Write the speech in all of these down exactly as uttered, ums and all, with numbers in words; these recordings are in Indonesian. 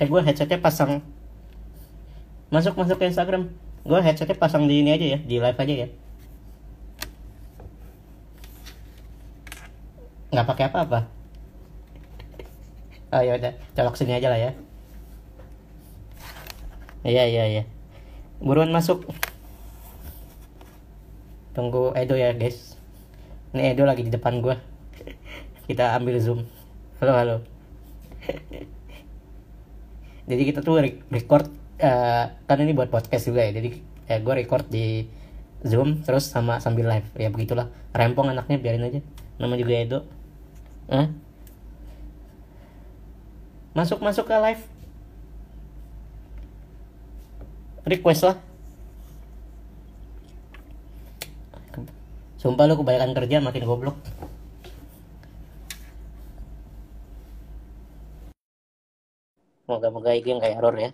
eh gue headsetnya pasang, masuk masuk ke Instagram, gue headsetnya pasang di ini aja ya, di live aja ya, nggak pakai apa-apa. Oh ya udah, colok sini aja lah ya. Iya iya iya, buruan masuk. Tunggu Edo ya guys. Ini Edo lagi di depan gue. Kita ambil zoom. Halo halo. Jadi kita tuh record, uh, kan ini buat podcast juga ya. Jadi ya, gue record di zoom terus sama sambil live. Ya begitulah. Rempong anaknya, biarin aja. Nama juga Edo. Hah? Masuk-masuk ke live, request lah. Sumpah lu kebanyakan kerja makin goblok. Moga-moga ini yang kayak error ya.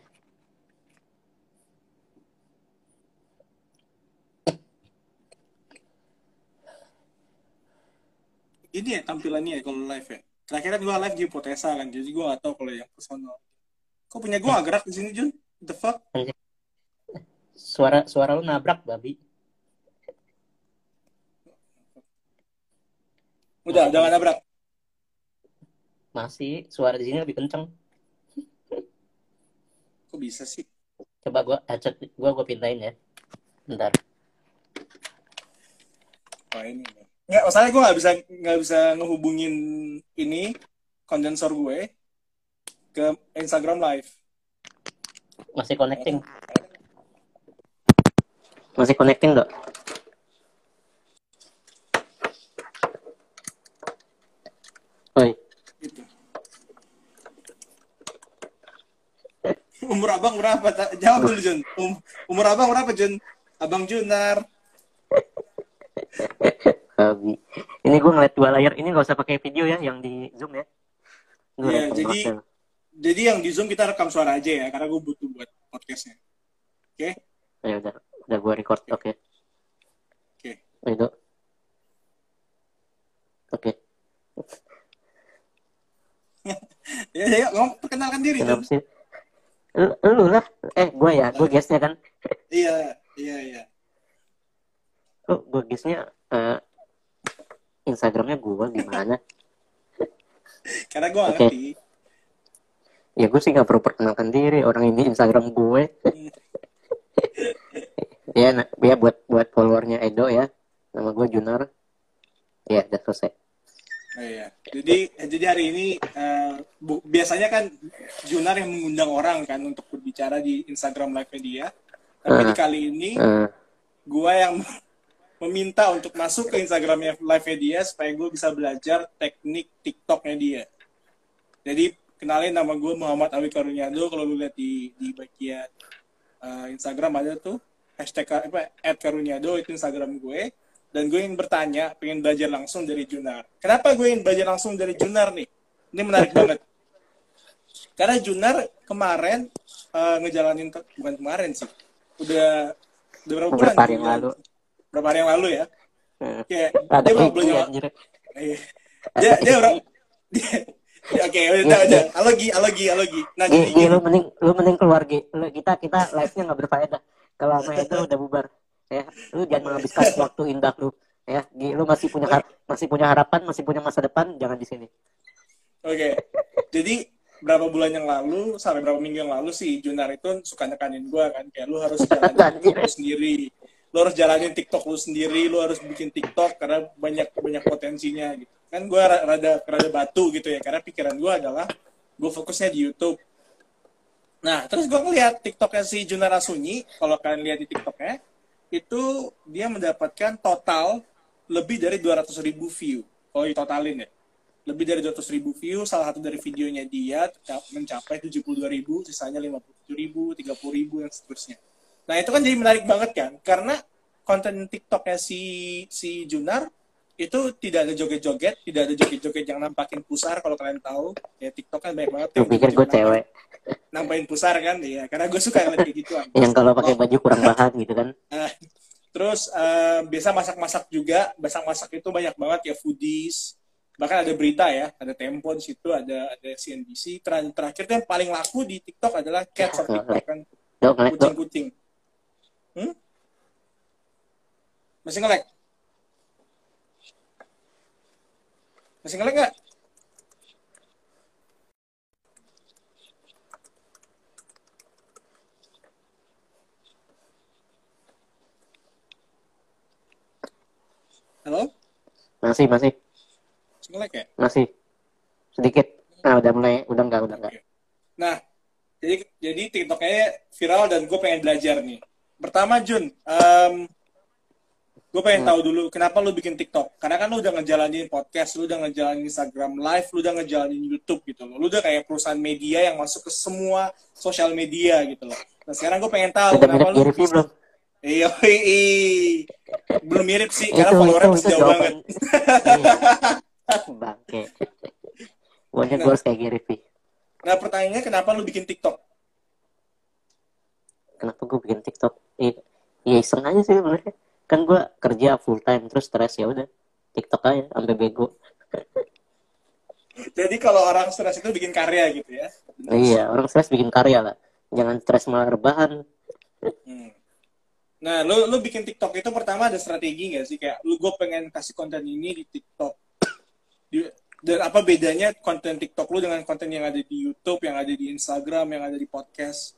Ini ya tampilannya ya kalau live ya. Terakhir kan gue live di hipotesa kan, jadi gue gak tau kalau yang personal. Kok punya gue gak gerak di sini Jun? The fuck? Suara suara lu nabrak babi. Udah, udah gak nabrak. Masih, suara di sini lebih kenceng. Kok bisa sih? Coba gue headset gue gue pindahin ya. Bentar. Oh ini. Nggak, masalahnya gue nggak bisa nggak bisa ngehubungin ini kondensor gue ke Instagram Live. Masih connecting. Masih connecting dok. Oi. Umur abang berapa? Jawab dulu Jun. Um, umur abang berapa Jun? Abang Junar. Abi. Ini gue ngeliat dua layar ini, gak usah pakai video ya, yang di zoom ya. Iya, jadi hotel. Jadi yang di zoom kita rekam suara aja ya, karena gue butuh buat podcastnya. Oke? Okay? Ya udah, udah gue record. Oke. Oke. Itu. Oke. Ya ya, ngomong, perkenalkan diri. Kenapa sih? Lu, lu lah, eh gue ya, gue guestnya kan. Iya, iya, iya. Oh, gue guestnya. Uh, Instagramnya gue gimana? Karena gue okay. Ngerti. Ya gue sih gak perlu perkenalkan diri, orang ini Instagram gue. Ya, nah, ya buat buat followernya Edo ya. Nama gue Junar. Ya udah selesai. Oh, iya. Jadi jadi hari ini uh, bu, biasanya kan Junar yang mengundang orang kan untuk berbicara di Instagram live-nya dia. Tapi uh, kali ini uh, gue yang meminta untuk masuk ke Instagramnya live-nya dia supaya gue bisa belajar teknik TikToknya dia. Jadi kenalin, nama gue Muhammad Awi Karuniyado. Kalau lu lihat di di bagian uh, Instagram ada tuh hashtag apa et karuniyado, itu Instagram gue. Dan gue ingin bertanya, pengen belajar langsung dari Junar. Kenapa gue ingin belajar langsung dari Junar nih? Ini menarik banget. Karena Junar kemarin uh, ngejalanin bukan kemarin sih, udah, udah berapa bulan? Berapa yang lalu? Berapa hari yang lalu ya? Kayak nah, dia belum nyawa. Iya. Dia dia orang. Oke, udah udah. Alogi, alogi, alogi. Nah, jadi lu mending lu mending keluar Gi. Lu kita kita live-nya enggak berfaedah. Kalau sama itu udah bubar. Ya, lu jangan menghabiskan waktu indah lu. Ya, Gi, lu masih punya har- masih punya harapan, masih punya masa depan, jangan di sini. Oke. Okay. Jadi berapa bulan yang lalu sampai berapa minggu yang lalu sih Junar itu suka nekanin gua kan, kayak lu harus jalan lu sendiri. Lu harus jalanin TikTok lu sendiri, lu harus bikin TikTok karena banyak banyak potensinya gitu. Kan gue rada rada batu gitu ya, karena pikiran gue adalah gue fokusnya di YouTube. Nah, terus gue ngeliat TikToknya si Junar Sunyi, kalau kalian lihat di TikToknya, itu dia mendapatkan total lebih dari dua ratus ribu view. Kalau ditotalin ya, lebih dari dua ratus ribu view, salah satu dari videonya dia mencapai tujuh puluh dua ribu, sisanya lima puluh tujuh ribu, tiga puluh ribu, dan seterusnya. Nah, itu kan jadi menarik banget kan, karena konten TikToknya si si Junar itu tidak ada joget-joget, tidak ada joget-joget yang nampakin pusar. Kalau kalian tahu, ya TikTok kan banyak banget. Gue pikir gue cewek. Nampakin pusar kan, ya. Karena gue suka ngeliat kayak gitu. Yang kalau pakai baju kurang bahan gitu kan. Nah, terus uh, biasa masak-masak juga, masak-masak itu banyak banget ya, foodies, Bahkan ada berita ya, ada Tempo di situ, ada ada C N B C. Ter- terakhir kan paling laku di TikTok adalah cats of TikTok kan, kucing-kucing. Hmm? Masih nge-lag? Masih nge-lag nggak? Halo? Masih, masih. Masih nge-lag ya? Masih. Sedikit. Nah, udah mulai. Udah enggak, udah enggak. Nah, jadi jadi TikTok-nya viral dan gue pengen belajar nih. Pertama, Jun. Um, gue pengen hmm. tahu dulu, kenapa lu bikin TikTok? Karena kan lu udah ngejalanin podcast, lu udah ngejalanin Instagram Live, lu udah ngejalanin YouTube gitu loh. Lu udah kayak perusahaan media yang masuk ke semua sosial media gitu loh. Nah, sekarang gue pengen tahu, udah kenapa lu... Belum? Iya, belum mirip sih, karena followernya masih jauh banget. Bangke. Wajah gue harus kayak Gary V. Nah, pertanyaannya kenapa lu bikin TikTok? Kenapa gue bikin TikTok? Iya, iseng aja sih sebenarnya. Kan gue kerja full time, terus stres, ya udah TikTok aja, sampai bego. Jadi kalau orang stres itu bikin karya gitu ya? Benar. Iya, orang stres bikin karya lah. Jangan stres malah rebahan. Hmm. Nah, lu, lu bikin TikTok itu pertama ada strategi nggak sih? Kayak, lu gue pengen kasih konten ini di TikTok. Di, dan apa bedanya konten TikTok lu dengan konten yang ada di YouTube, yang ada di Instagram, yang ada di podcast?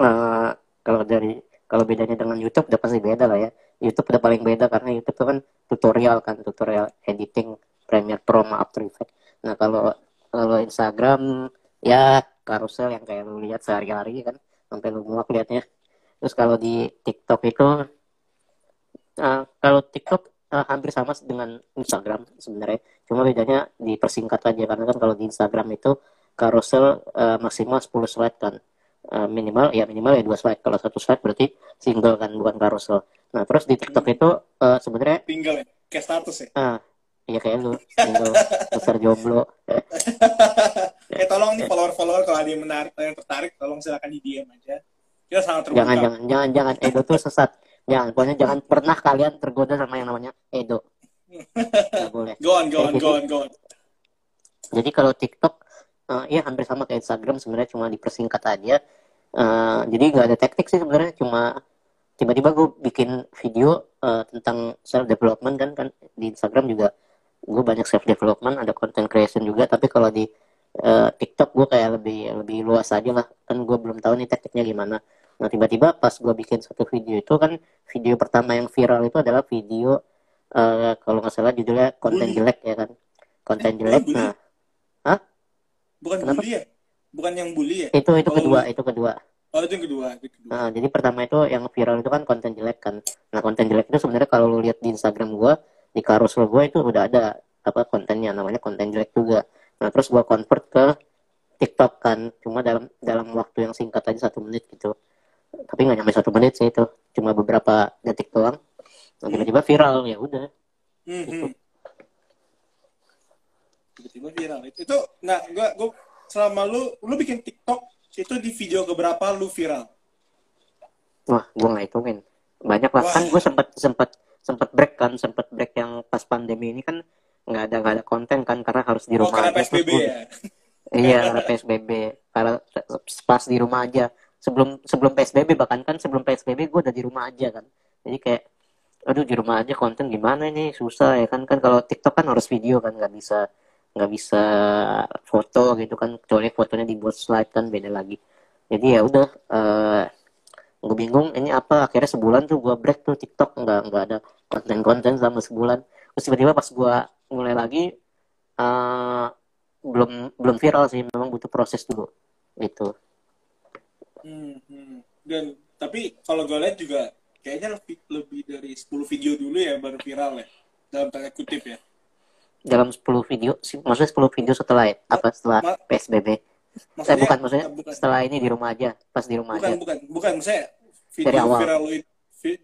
Uh, kalau dari kalau bedanya dengan YouTube, udah pasti beda lah ya. YouTube udah paling beda, karena YouTube tuh kan tutorial kan. Tutorial editing, Premiere Pro, After Effect. Nah, kalau kalau Instagram, ya karusel yang kayak lu lihat sehari-hari kan. Sampai lu muak liatnya. Terus kalau di TikTok itu, uh, kalau TikTok uh, hampir sama dengan Instagram sebenarnya. Cuma bedanya dipersingkat aja, karena kan kalau di Instagram itu karusel uh, maksimal sepuluh slide kan. Uh, minimal ya minimal ya dua slide. Kalau satu slide berarti single kan, bukan karusel. Nah, terus di TikTok itu uh, sebenarnya single ya? Kayak status ya? Uh, iya kayak lu, single, besar jomblo. Eh, tolong nih follower-follower kalau ada yang menarik, yang tertarik, tolong silakan di D M aja. Ya, sangat terbuka. Jangan, jangan, jangan, jangan. Edo tuh sesat. Jangan, pokoknya jangan pernah kalian tergoda sama yang namanya Edo. Nggak boleh. Go on, go on, go on, go on. Jadi kalau TikTok, uh, ya hampir sama kayak Instagram sebenarnya, cuma dipersingkat aja. Uh, jadi nggak ada taktik sih sebenarnya, cuma tiba-tiba gue bikin video uh, tentang self development kan, kan di Instagram juga gue banyak self development, ada content creation juga, tapi kalau di Uh, TikTok gue kayak lebih lebih luas aja lah, kan gue belum tahu nih tekniknya gimana. Nah, tiba-tiba pas gue bikin satu video itu kan, video pertama yang viral itu adalah video uh, kalau nggak salah judulnya konten bully. Jelek ya kan, konten eh, jelek. Nah, hah? Bukan kenapa? Bully ya? Bukan yang bully ya? Itu itu oh, kedua, itu kedua. Oh, itu yang kedua. Itu kedua. Nah, jadi pertama itu yang viral itu kan konten jelek kan. Nah, konten jelek itu sebenarnya kalau lu lihat di Instagram gue, di karusel gue itu udah ada apa kontennya, namanya konten jelek juga. Nah, terus gue convert ke TikTok kan, cuma dalam dalam waktu yang singkat aja, satu menit gitu. Tapi nggak nyampe satu menit sih itu, cuma beberapa detik doang. Nah, tiba-tiba viral, ya udah. Mm-hmm. Tiba-tiba viral itu. Nah, gue gue selama lu lu bikin TikTok itu di video keberapa lu viral? Wah, gue nggak hitungin. Banyak lah. Wah. Kan gue sempat sempat sempat break kan, sempat break yang pas pandemi ini kan. nggak ada nggak ada konten kan, karena harus di rumah. Oh, karena P S B B ya? Iya, karena P S B B, karena pas di rumah aja. Sebelum sebelum P S B B, bahkan kan sebelum P S B B gue udah di rumah aja kan. Jadi kayak, aduh, di rumah aja konten gimana nih, susah ya kan. Kan kalau TikTok kan harus video kan, nggak bisa nggak bisa foto gitu kan, kecuali fotonya dibuat slide kan, beda lagi. Jadi ya udah, uh, gue bingung ini apa. Akhirnya sebulan tuh gue break tuh TikTok, nggak nggak ada konten-konten selama sebulan. Terus tiba-tiba pas gue mulai lagi, uh, belum belum viral sih, memang butuh proses dulu gitu. Hmm, hmm. Dan tapi kalau gue lihat juga kayaknya lebih, lebih dari sepuluh video dulu ya baru viral ya, dalam tanda kutip ya. Dalam sepuluh video, maksudnya sepuluh video setelah ya? Apa setelah Ma- P S B B? Maksudnya, eh, bukan maksudnya bukan. Setelah ini di rumah aja, pas di rumah bukan, aja. Bukan bukan bukan maksudnya video viral lu,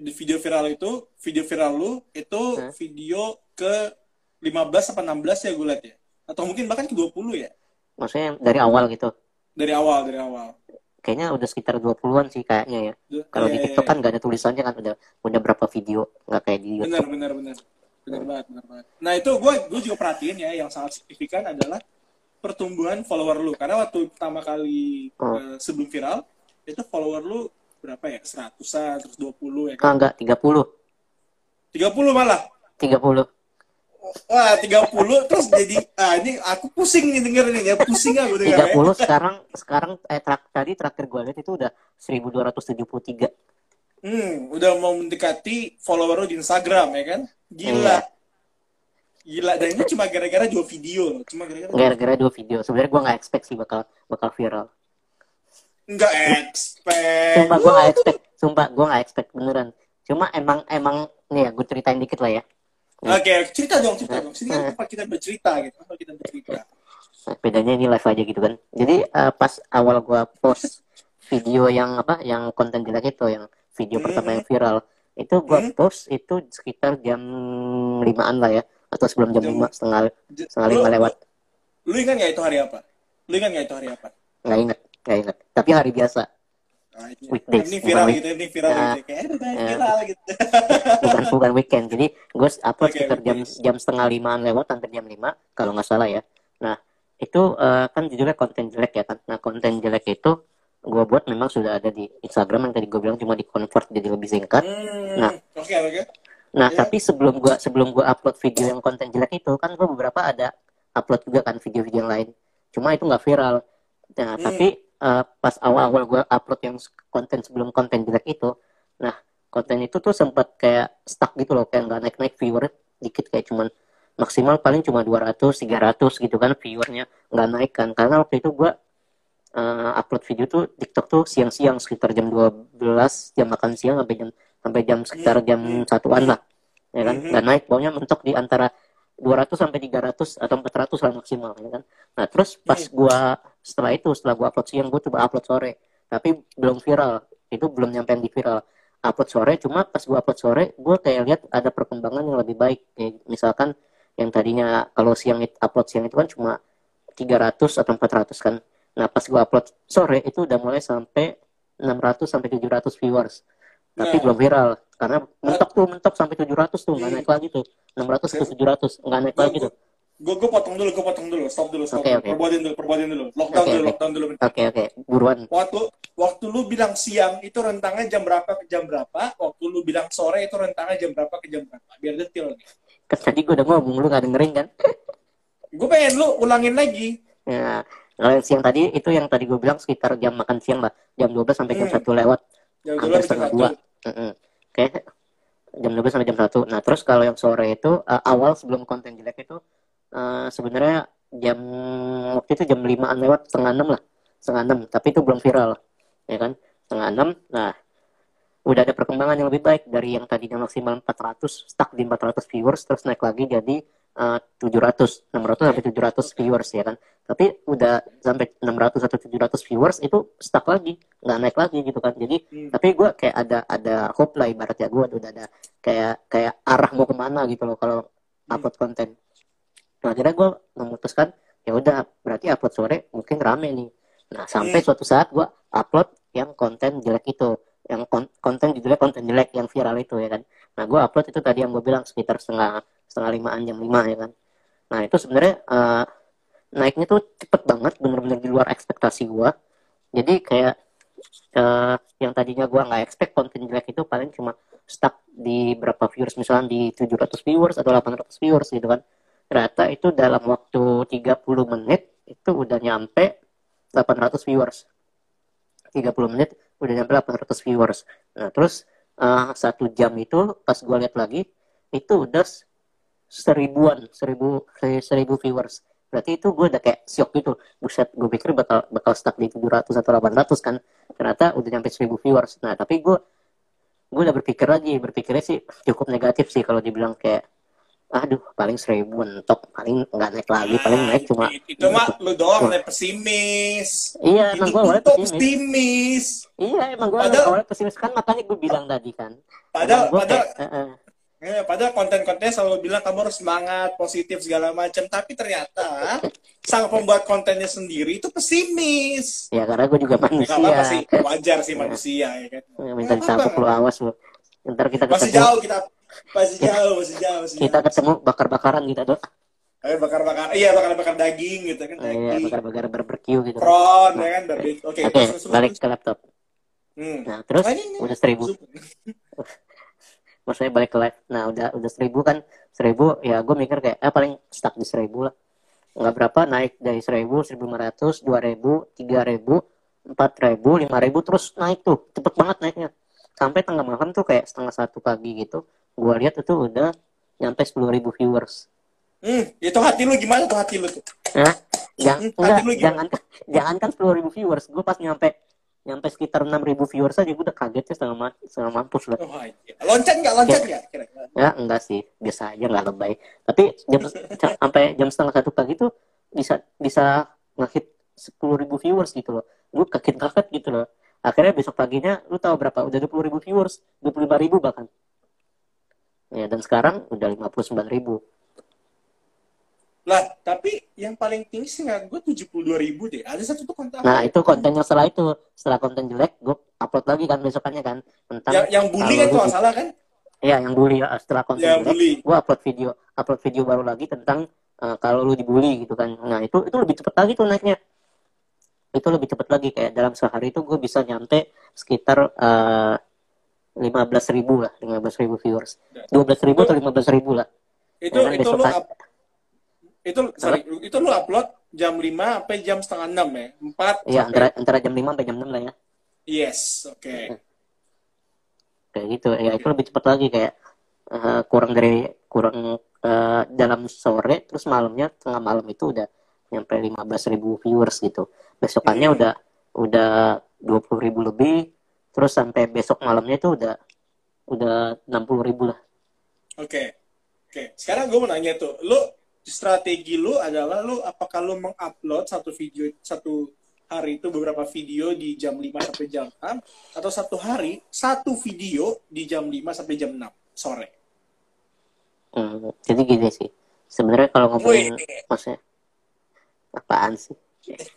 video viral itu video viral lu itu hmm? video ke lima belas apa enam belas ya gue liat ya, atau mungkin bahkan ke dua puluh ya. Maksudnya dari awal gitu? Dari awal, dari awal. Kayaknya udah sekitar dua puluhan sih kayaknya ya. Kalau ya, di TikTok ya, ya. Kan nggak ada tulisannya kan, udah udah berapa video, nggak kayak di YouTube. Benar benar benar. Benar banget, benar banget. Nah itu gue gue juga perhatiin ya, yang sangat signifikan adalah pertumbuhan follower lu. Karena waktu pertama kali hmm. uh, sebelum viral, itu follower lu berapa ya? seratusan, terus dua puluh ya kan? Ah, enggak, tiga puluh. Tiga puluh malah? Tiga puluh. Wah, tiga puluh terus jadi, ah ini aku pusing nih denger nih ya, pusing aku dengar. Tiga puluh sekarang, sekarang eh, trak, tadi terakhir gue lihat itu udah seribu dua ratus tujuh puluh tiga. Hmm, udah mau mendekati follower lu di Instagram ya kan? Gila. Iya. Gila, dan ini cuma gara-gara dua video loh. Cuma gara-gara gara-gara dua video. Sebenarnya gue gak expect sih bakal bakal viral. Gak expect. Sumpah gue gak expect. Sumpah gue gak expect beneran. Cuma emang emang nih ya, gue ceritain dikit lah ya. Oke, okay, cerita dong, cerita dong. Sini kan tempat kita bercerita gitu. Tempat kita bercerita. Bedanya ini live aja gitu kan. Jadi uh, pas awal gue post video yang apa, yang konten jelek itu, yang video pertama yang viral, itu gue post itu sekitar jam limaan lah ya. Atau sebelum jam lima, setengah, setengah lima lewat. Lu ingat gak itu hari apa? Lu ingat gak itu hari apa? Gak ingat, gak ingat. Tapi hari biasa. Nah, weekdays. Ini viral gitu, ini viral nah, gitu. Kayak nah, viral gitu. Bukan, bukan weekend. Jadi gue upload okay, sekitar jam, jam setengah limaan lewat, hampir jam lima, kalau gak salah ya. Nah, itu uh, kan judulnya konten jelek ya kan. Nah, konten jelek itu gue buat memang sudah ada di Instagram yang tadi gue bilang, cuma di convert jadi lebih singkat. Hmm, nah, oke, okay, oke. Okay. Nah, yeah. Tapi sebelum gua sebelum gua upload video yang konten jelek itu, kan gua beberapa ada upload juga kan video-video yang lain. Cuma itu nggak viral. Nah, mm. tapi uh, pas awal-awal gua upload yang konten sebelum konten jelek itu, nah, konten itu tuh sempat kayak stuck gitu loh, kayak nggak naik-naik viewer dikit, kayak cuman maksimal paling cuma dua ratus, tiga ratus gitu kan viewernya, nggak naik kan. Karena waktu itu gua uh, upload video tuh TikTok tuh siang-siang sekitar jam dua belas, jam makan siang sampai jam sampai jam sekitar jam satuan lah, ya kan, nggak naik, baunya mentok di antara dua ratus sampai tiga ratus atau empat ratus lah maksimal, ya kan. Nah terus pas gua setelah itu setelah gua upload siang, gua coba upload sore, tapi belum viral, itu belum nyampe di viral. Upload sore, cuma pas gua upload sore, gua kayak lihat ada perkembangan yang lebih baik, ya, misalkan yang tadinya kalau siang upload siang itu kan cuma tiga ratus atau empat ratus kan, nah pas gua upload sore itu udah mulai sampai enam ratus sampai tujuh ratus viewers. Tapi nah, belum viral karena mentok tuh mentok sampai tujuh ratus tuh nggak naik lagi tuh, enam ratus ke tujuh ratus nggak naik lagi tuh. Gue gue potong dulu gue potong dulu stop dulu stop okay, dulu okay. perbuatin dulu perbuatin dulu lockdown okay, dulu okay. lockdown dulu oke okay, oke okay. buruan. Waktu waktu lu bilang siang itu rentangnya jam berapa ke jam berapa, waktu lu bilang sore itu rentangnya jam berapa ke jam berapa, biar detail nih. Tadi gue udah ngomong, lu nggak dengerin kan? Gue pengen lu ulangin lagi ya. Nah, siang tadi itu yang tadi gue bilang sekitar jam makan siang lah, jam dua belas sampai jam satu hmm. lewat. Jam dua belas sampai jam dua. Mm-hmm. Oke. Okay. Jam dua belas sampai jam satu. Nah, terus kalau yang sore itu uh, awal sebelum konten jelek itu uh, sebenarnya jam waktu itu jam limaan lewat, setengah enam lah. Setengah enam, tapi itu belum viral. Ya kan? Setengah enam. Nah, udah ada perkembangan yang lebih baik dari yang tadinya maksimal empat ratus, stuck di empat ratus viewers, terus naik lagi jadi uh, tujuh ratus, enam ratus sampai tujuh ratus viewers ya kan. Tapi udah sampai enam ratus atau tujuh ratus viewers itu stuck lagi, nggak naik lagi gitu kan. Jadi hmm. tapi gue kayak ada ada hope lah ibaratnya, gue udah ada kayak kayak arah mau kemana gitu loh kalau upload hmm. konten. Nah, akhirnya gue memutuskan ya udah berarti upload sore mungkin rame nih. Nah sampai hmm. suatu saat gue upload yang konten jelek itu, yang kon konten judulnya konten jelek yang viral itu ya kan. Nah gue upload itu tadi yang gue bilang sekitar setengah setengah limaan jam lima ya kan. Nah itu sebenarnya uh, naiknya tuh cepet banget, bener-bener di luar ekspektasi gua. Jadi kayak uh, yang tadinya gua nggak expect konten jelek itu paling cuma stuck di berapa viewers, misalnya di tujuh ratus viewers atau delapan ratus viewers gitu kan. Ternyata itu dalam waktu tiga puluh menit itu udah nyampe delapan ratus viewers. tiga puluh menit udah nyampe delapan ratus viewers. Nah terus uh, satu jam itu pas gua lihat lagi itu udah seribuan, seribu seribu viewers. Berarti itu gue udah kayak syok gitu. Buset, gue pikir bakal bakal stuck di tujuh ratus atau delapan ratus kan. Ternyata udah nyampe seribu viewers. Nah, tapi gue gue udah berpikir lagi. Berpikirnya sih cukup negatif sih kalau dibilang kayak aduh, paling seribu mentok, paling nggak naik lagi, paling naik cuma itu, itu mah lu doang oleh pesimis. Iya, emang gue oleh pesimis. Iya, emang gue oleh pesimis kan, makanya gue bilang tadi kan. Padahal padahal kayak, uh-uh. Eh, padahal konten-kontennya selalu bilang kamu harus semangat, positif, segala macam. Tapi ternyata sang pembuat kontennya sendiri itu pesimis. Ya karena gue juga manusia. Gak apa-apa sih, wajar sih manusia ya kan. Minta ditabuk lu, awas lu. Ntar kita ketemu. Masih jauh kita Masih jauh, masih jauh. Masih kita jauh, ketemu bakar-bakaran gitu, Dok. Eh, bakar-bakar, iya bakar-bakar daging gitu kan, daging. Iya, bakar-bakar barbecue gitu. Prawn, nah, ya kan, barbecue. Oke, okay, okay, balik ke laptop. Hmm. Nah, terus ah, ini, udah seribu. Maksudnya balik ke live. Nah, udah udah seribu kan, seribu ya gue mikir kayak, eh paling stuck di seribu lah. Nggak berapa, naik dari seribu, seribu lima ratus, dua ribu, tiga ribu, empat ribu, lima ribu, terus naik tuh, cepet banget naiknya. Sampai tengah malam tuh kayak setengah satu pagi gitu, gue lihat itu udah nyampe sepuluh ribu viewers. Hmm, itu hati lu gimana tuh hati lu tuh? Nah, hmm, jangan, jangan, jangan kan sepuluh ribu viewers, gue pas nyampe nyampe sekitar enam ribu viewers aja gue udah kaget ya setengah ma setengah mampus lah. Oh, loncat nggak, loncat nggak? Ya, ya enggak sih, biasa aja nggak lebay. Tapi jam, sampai jam setengah satu pagi tuh bisa bisa ngehit sepuluh ribu viewers gitu loh. Gue kaget banget gitu loh. Akhirnya besok paginya lu tahu berapa? Udah dua puluh ribu viewers, dua puluh lima ribu bahkan. Ya dan sekarang udah lima puluh sembilan ribu. Lah, tapi yang paling tinggi sih nggak gue tujuh puluh dua ribu deh. Ada satu tuh konten. Nah, itu kontennya setelah itu. Setelah konten jelek, gue upload lagi kan besokannya kan. Tentang yang, yang bully kan kalau salah kan? Iya, yang bully. Setelah konten yang jelek, gue upload video. Upload video baru lagi tentang uh, kalau lu dibully gitu kan. Nah, itu itu lebih cepet lagi tuh naiknya. Itu lebih cepet lagi. Kayak dalam sehari itu gue bisa nyampe sekitar uh, lima belas ribu lah. lima belas ribu viewers. dua belas ribu atau lima belas ribu lah. Itu, ya, kan? Itu lu up Itu, sorry, itu lu upload jam lima sampai jam setengah enam ya? empat Iya, sampai... antara, antara jam lima sampai jam enam lah ya. Yes, oke. Okay. Kayak gitu, ya okay. Itu lebih cepat lagi kayak uh, kurang dari, kurang uh, dalam sore, terus malamnya, tengah malam itu udah nyampe lima belas ribu viewers gitu. Besokannya hmm. udah udah dua puluh ribu lebih, terus sampai besok malamnya itu udah udah enam puluh ribu lah. Oke, okay. Oke. Okay. Sekarang gue mau nanya tuh, lu strategi lu adalah lu apakah lu mengupload satu video satu hari itu beberapa video di jam lima sampai jam enam atau satu hari satu video di jam lima sampai jam enam sore? Hmm, jadi gini sih sebenarnya kalau ngomongin maksudnya apaan sih?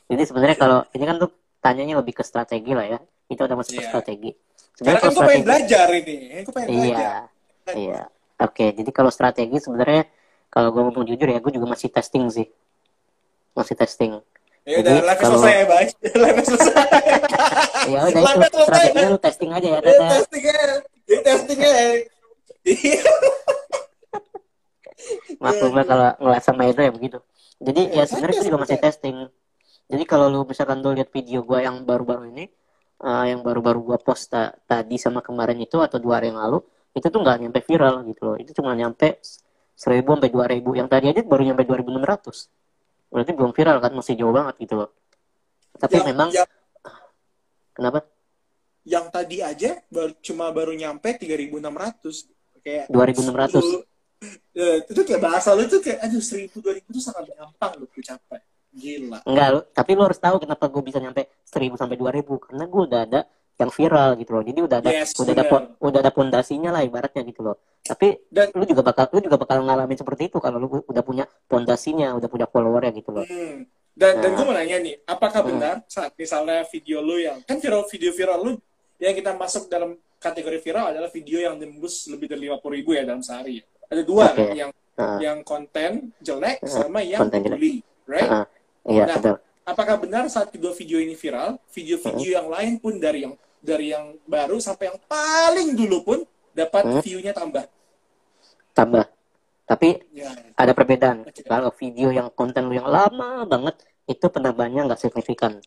Jadi sebenarnya kalau ini kan tuh tanyanya lebih ke strategi lah ya, itu udah masuk yeah. ke strategi. Sebenarnya kan gue pengen belajar ini, gue pengen iya, belajar. Iya, oke. Okay, jadi kalau strategi sebenarnya kalau gue ngomong jujur ya, gue juga masih testing sih. Masih testing. Ya udah, live kalau... selesai ya, Bang. Live selesai. Ya udah, itu strateginya lu testing aja ya. Tata. Testing aja. Jadi testing aja. Maklum lah kalau ngeliat sama Edo ya begitu. Jadi ya, ya sebenarnya gue juga masih testing. Jadi kalau lu misalkan lu lihat video gue yang baru-baru ini, uh, yang baru-baru gue post ta tadi sama kemarin itu, atau dua hari yang lalu, itu tuh nggak nyampe viral gitu loh. Itu cuma nyampe seribu sampai dua ribu, yang tadi aja baru nyampe dua ribu enam ratus, berarti belum viral kan, masih jauh banget gitu loh. Tapi yang, memang, yang, kenapa? Yang tadi aja baru, cuma baru nyampe tiga ribu enam ratus, kayak dua ribu enam ratus. Itu kayak bahasa lu tuh kayak, aduh seribu dua ribu itu sangat gampang loh dicapai, gila. Enggak loh, tapi lu harus tahu kenapa gue bisa nyampe seribu sampai dua ribu, karena gue udah ada yang viral gitu loh. Jadi udah ada yes, udah ada udah ada pondasinya lah ibaratnya gitu loh. Tapi dan, lu juga bakal lu juga bakal ngalamin seperti itu kalau lu udah punya pondasinya, udah punya followernya gitu loh. Hmm. Dan nah, dan gue mau nanya nih, apakah hmm. benar saat misalnya video lu yang kan viral video viral lu yang kita masuk dalam kategori viral adalah video yang nembus lebih dari lima puluh ribu ya dalam sehari. Ada dua okay. kan? Yang uh. yang konten jelek uh. sama yang bully, right? Uh. Iya, nah, betul. Apakah benar saat kedua video ini viral, video-video uh. yang lain pun dari yang dari yang baru sampai yang paling dulu pun dapat hmm? view-nya tambah. Tambah. Tapi ya, ya. ada perbedaan. Okay. Kalau video yang konten lu yang lama banget itu penambahannya nggak signifikan.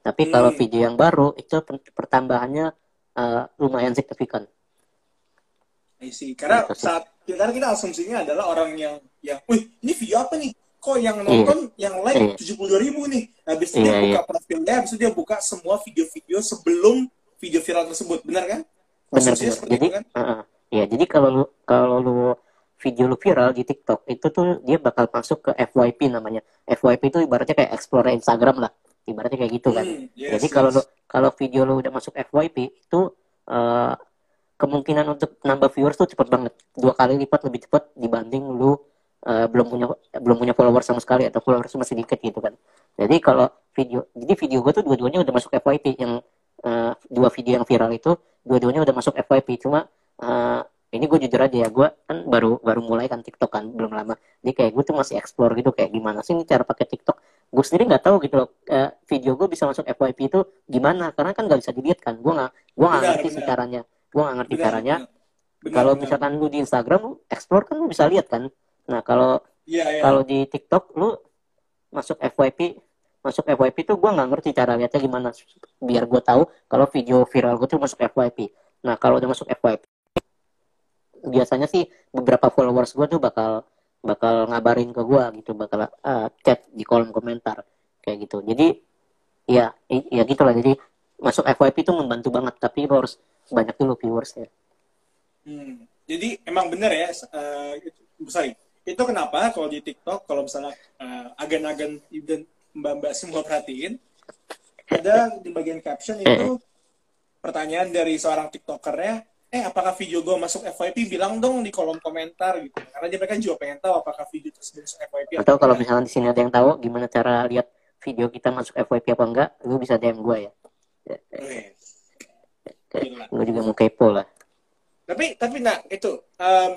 Tapi hmm. kalau video yang baru itu pertambahannya uh, lumayan signifikan. I see. Karena Masih. saat karena kita asumsinya adalah orang yang yang, wih ini video apa nih? Kok yang nonton, yeah. yang like yeah. tujuh puluh dua ribu nih. Habis itu yeah, dia buka yeah. profilnya, habis itu dia buka semua video-video sebelum video viral tersebut. Benar kan? Benar. Jadi, itu, kan? Uh, ya, jadi kalau lu, kalau lu video lu viral di TikTok, itu tuh dia bakal masuk ke F Y P namanya. F Y P itu ibaratnya kayak explore Instagram lah. Ibaratnya kayak gitu kan. Hmm, yes, jadi yes. kalau lu, kalau video lu udah masuk F Y P, itu uh, kemungkinan untuk nambah viewers tuh cepet banget. Dua kali lipat lebih cepet dibanding lu Uh, belum punya belum punya follower sama sekali atau followers masih dikit gitu kan. Jadi kalau video jadi video gue tuh dua-duanya udah masuk F Y P yang uh, dua video yang viral itu dua-duanya udah masuk F Y P, cuma uh, ini gue jujur aja ya, gue kan baru baru mulai kan TikTok kan belum lama, jadi kayak gue tuh masih explore gitu kayak gimana sih ini cara pakai TikTok. Gue sendiri nggak tahu gitu loh, eh, video gue bisa masuk F Y P itu gimana, karena kan nggak bisa dilihat kan. Gue nggak gue nggak ngerti sih caranya, gue nggak ngerti benar, caranya. Kalau misalkan lu di Instagram lu explore kan lu bisa lihat kan. Nah kalau ya, ya. kalau di TikTok lu masuk F Y P masuk F Y P tuh gue nggak ngerti cara lihatnya gimana biar gue tahu kalau video viral gue tuh masuk F Y P. Nah kalau udah masuk F Y P biasanya sih beberapa followers gue tuh bakal bakal ngabarin ke gue gitu, bakal uh, chat di kolom komentar kayak gitu. Jadi ya ya gitulah, jadi masuk F Y P itu membantu banget, tapi lo harus banyak dulu viewersnya. Hmm, jadi emang bener ya, uh, sorry itu kenapa kalau di TikTok kalau misalnya uh, agen-agen dan mbak-mbak semua perhatiin, ada di bagian caption itu pertanyaan dari seorang tiktokernya, eh apakah video gue masuk F Y P, bilang dong di kolom komentar gitu, karena dia mereka juga pengen tahu apakah video tersebut masuk F Y P atau, atau kalau misalnya di sini ada yang tahu gimana cara lihat video kita masuk F Y P apa enggak, lu bisa D M gue ya. Yes. Gue juga mau kepo lah. Tapi tapi nah itu um,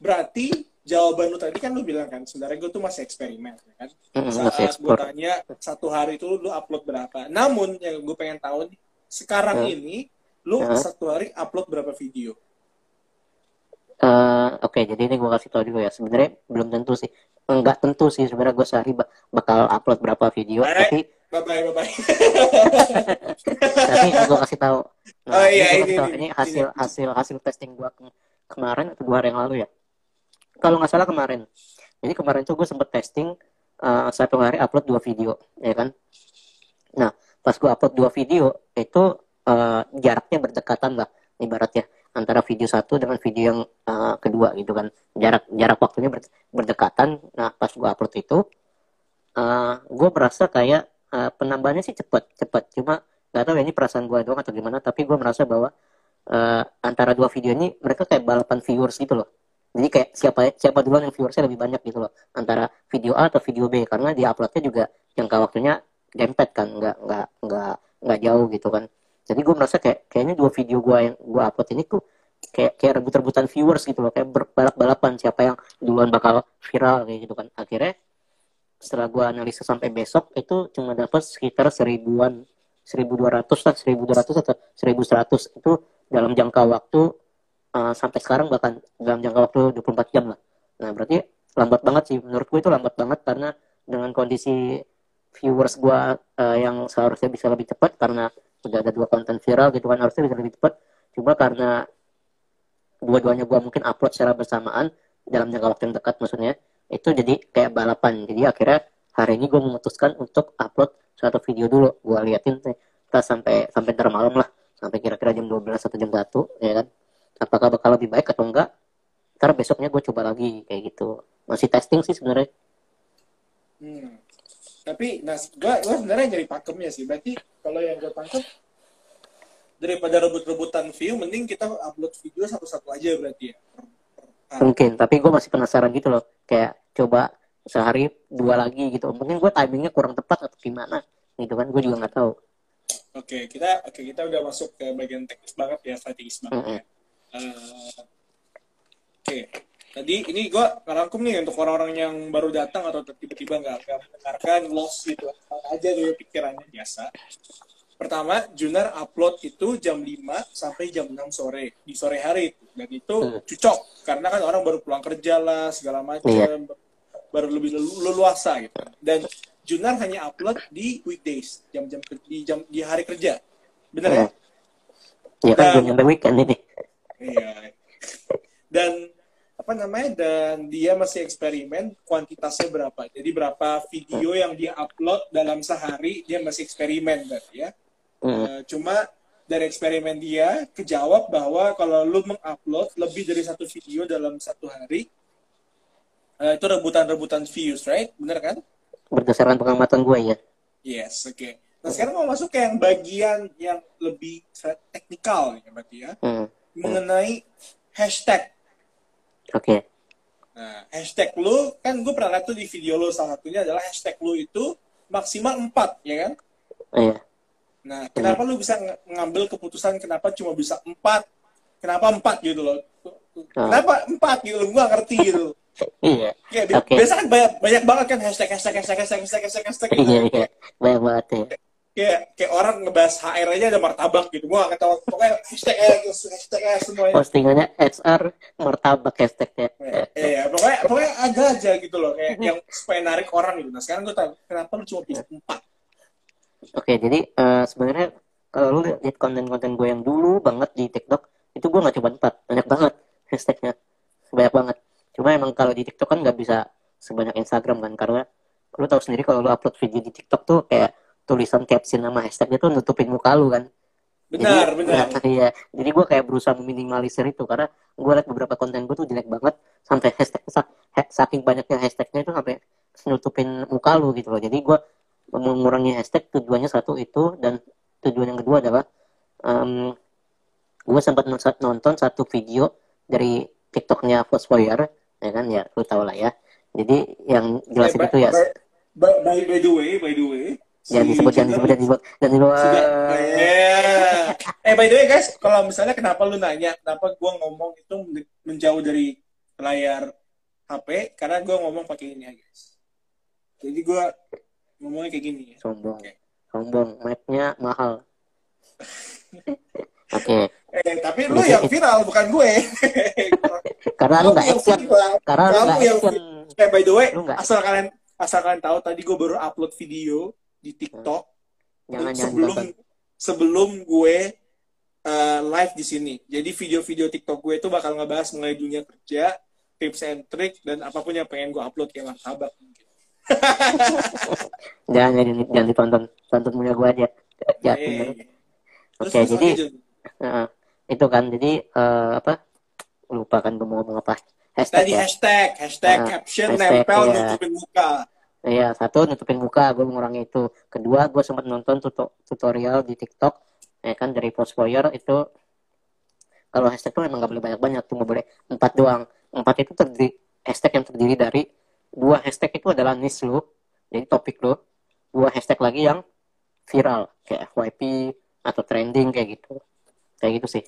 berarti jawaban lu tadi kan lu bilang kan sebenarnya gue tuh masih eksperimen kan, saat gue tanya satu hari itu lu upload berapa, namun yang gue pengen tahu nih, sekarang hmm. ini lu hmm. satu hari upload berapa video? Uh, Oke, okay, jadi ini gue kasih tau dulu ya, sebenarnya belum tentu sih, enggak tentu sih sebenarnya gue sehari bakal upload berapa video, bye. tapi bye bye bye. bye. Tapi gue kasih tahu. Nah, oh, iya, ini, ini, ini, ini hasil ini. hasil hasil testing gue ke kemarin atau dua hari yang lalu ya. Kalau nggak salah kemarin, jadi kemarin tuh gue sempet testing uh, satu hari upload dua video, ya kan? Nah, pas gue upload dua video itu uh, jaraknya berdekatan lah, ibaratnya antara video satu dengan video yang uh, kedua gitu kan, jarak jarak waktunya berdekatan. Nah, pas gue upload itu, uh, gue merasa kayak uh, penambahannya sih cepet cepet, cuma nggak tahu ya ini perasaan gue doang atau gimana, tapi gue merasa bahwa uh, antara dua video ini mereka kayak balapan viewers gitu low. Jadi kayak siapa siapa duluan yang viewersnya lebih banyak gitu loh, antara video A atau video B, karena dia uploadnya juga jangka waktunya dempet kan, nggak nggak nggak nggak jauh gitu kan. Jadi gue merasa kayak kayaknya dua video gue yang gue upload ini tuh kayak kayak rebut-rebutan viewers gitu loh, kayak berbalap-balapan siapa yang duluan bakal viral kayak gitu kan. Akhirnya setelah gue analisa sampai besok itu cuma dapat sekitar seribuan, seribu dua ratus lah, seribu dua ratus atau seribu seratus itu dalam jangka waktu. Uh, sampai sekarang bahkan dalam jangka waktu dua puluh empat jam lah. Nah berarti lambat banget sih, menurut gue itu lambat banget, karena dengan kondisi viewers gue uh, yang seharusnya bisa lebih cepat karena udah ada dua konten viral gitu kan, harusnya bisa lebih cepat, cuma karena dua-duanya gue mungkin upload secara bersamaan dalam jangka waktu yang dekat maksudnya, itu jadi kayak balapan. Jadi akhirnya hari ini gue memutuskan untuk upload satu video dulu, gue liatin kita sampai sampai ntar malam lah, sampai kira-kira jam dua belas atau jam satu ya kan, apakah bakal lebih baik atau enggak. Ntar besoknya gue coba lagi kayak gitu, masih testing sih sebenarnya. Hmm. Tapi nah gue gue sebenarnya nyari pakemnya sih, berarti kalau yang gue tangkap daripada rebut-rebutan view mending kita upload video satu-satu aja berarti ya. Ah. Mungkin, tapi gue masih penasaran gitu loh, kayak coba sehari dua lagi gitu, mungkin gue timingnya kurang tepat atau gimana gitu kan, gue juga nggak tahu. Oke okay, kita oke okay, kita udah masuk ke bagian teknis banget ya, strategis banget. Mm-hmm. ya. Uh, Oke, okay. Tadi ini gue rangkum nih untuk orang-orang yang baru datang atau tiba-tiba nggak mendengarkan, lost gitu aja dulu pikirannya biasa. Pertama, Junar upload itu jam lima sampai jam enam sore di sore hari itu, dan itu hmm. cocok karena kan orang baru pulang kerja lah segala macam, yeah. baru lebih leluasa gitu. Dan Junar hanya upload di weekdays, jam-jam di jam di hari kerja, bener ya? Ya kan belum sampai weekend ini. Iya. Dan apa namanya? Dan dia masih eksperimen kuantitasnya berapa. Jadi berapa video yang dia upload dalam sehari dia masih eksperimen berarti ya. Mm. Cuma dari eksperimen dia kejawab bahwa kalau lu mengupload lebih dari satu video dalam satu hari itu rebutan-rebutan views, right? Bener kan? Berdasarkan pengamatan gue ya. Yes, oke. Okay. Nah sekarang mau masuk ke yang bagian yang lebih teknikal ya berarti ya. Mm. Mengenai hashtag. Oke. Okay. Nah, hashtag lu, kan gue pernah lihat tuh di video lu, salah satunya adalah hashtag lu itu maksimal empat, ya kan? Iya. Yeah. Nah, kenapa yeah. lu bisa ngambil keputusan kenapa cuma bisa empat? Kenapa empat gitu loh? Nah. Kenapa empat gitu? Gue gak ngerti gitu. Iya. Ya, okay. Biasanya kan banyak, banyak banget kan hashtag hashtag hashtag hashtag hashtag hashtag, hashtag gitu. Iya, iya. Banyak banget ya. Kayak, kayak orang ngebahas H R aja ada martabak gitu. Gue gak ketawa. Pokoknya hashtag hashtag semuanya. Postingannya H R martabak hashtagnya. Iya, iya. Pokoknya, pokoknya ada aja gitu loh. Kayak yang supaya narik orang gitu. Nah sekarang gue tau, kenapa lu cuma pilih empat? Oke, jadi uh, sebenarnya kalau lu lihat konten-konten gue yang dulu banget di TikTok, itu gue gak cuma empat, banyak banget hashtagnya, banyak banget. Cuma emang kalau di TikTok kan gak bisa sebanyak Instagram kan, karena lu tahu sendiri kalau lu upload video di TikTok tuh kayak tulisan caption sama hashtagnya tuh nutupin muka lu kan. Benar, jadi, benar. Ya, jadi gue kayak berusaha meminimalisir itu, karena gue liat beberapa konten gue tuh jelek banget, sampai hashtag, saking banyaknya hashtagnya itu sampai nutupin muka lu gitu loh. Jadi gue mengurangi hashtag, tujuannya satu itu, dan tujuan yang kedua adalah um, gue sempat nonton satu video dari TikToknya Fox Warrior, ya kan, ya lu tau lah ya. Jadi yang jelas hey, itu ya. By, by, by the way, by the way. Jangan si disebut, jangan disebut, jangan disebut, jangan disebut. Yeah. Eh by the way guys, kalau misalnya kenapa lu nanya, kenapa gue ngomong itu menjauh dari layar H P, karena gue ngomong pakai ini ya guys. Jadi gue ngomongnya kayak gini. Ya. Sombong, okay. Sombong, mic-nya mahal. Oke. Okay. Eh, tapi lu yang viral bukan gue. Karena lu nggak action. Karena lu nggak action. Eh, by the way, asal kalian asal kalian tahu tadi gue baru upload video di TikTok jangan, sebelum jangan. sebelum gue uh, live di sini. Jadi video-video TikTok gue itu bakal ngebahas mengenai dunia kerja, tips and trick dan apapun yang pengen gue upload kayak martabak. jangan jangan ditonton, tonton punya gue aja. Jangan. Oke, okay, jadi uh, itu kan, jadi uh, apa lupa kan gue mau ngomong apa, hashtag tadi ya. hashtag hashtag uh, caption hashtag, nempel iya. Nutupin muka, iya satu nutupin muka gue mengurangi itu. Kedua gue sempat nonton tuto tutorial di TikTok ya kan dari Fox Warrior itu, kalau hashtag tuh emang gak boleh banyak banyak tuh, gak boleh empat doang. Empat itu terdiri, hashtag yang terdiri dari dua hashtag itu adalah niche lu, jadi topik lu, dua hashtag lagi yang viral kayak F Y P atau trending kayak gitu, kayak gitu sih.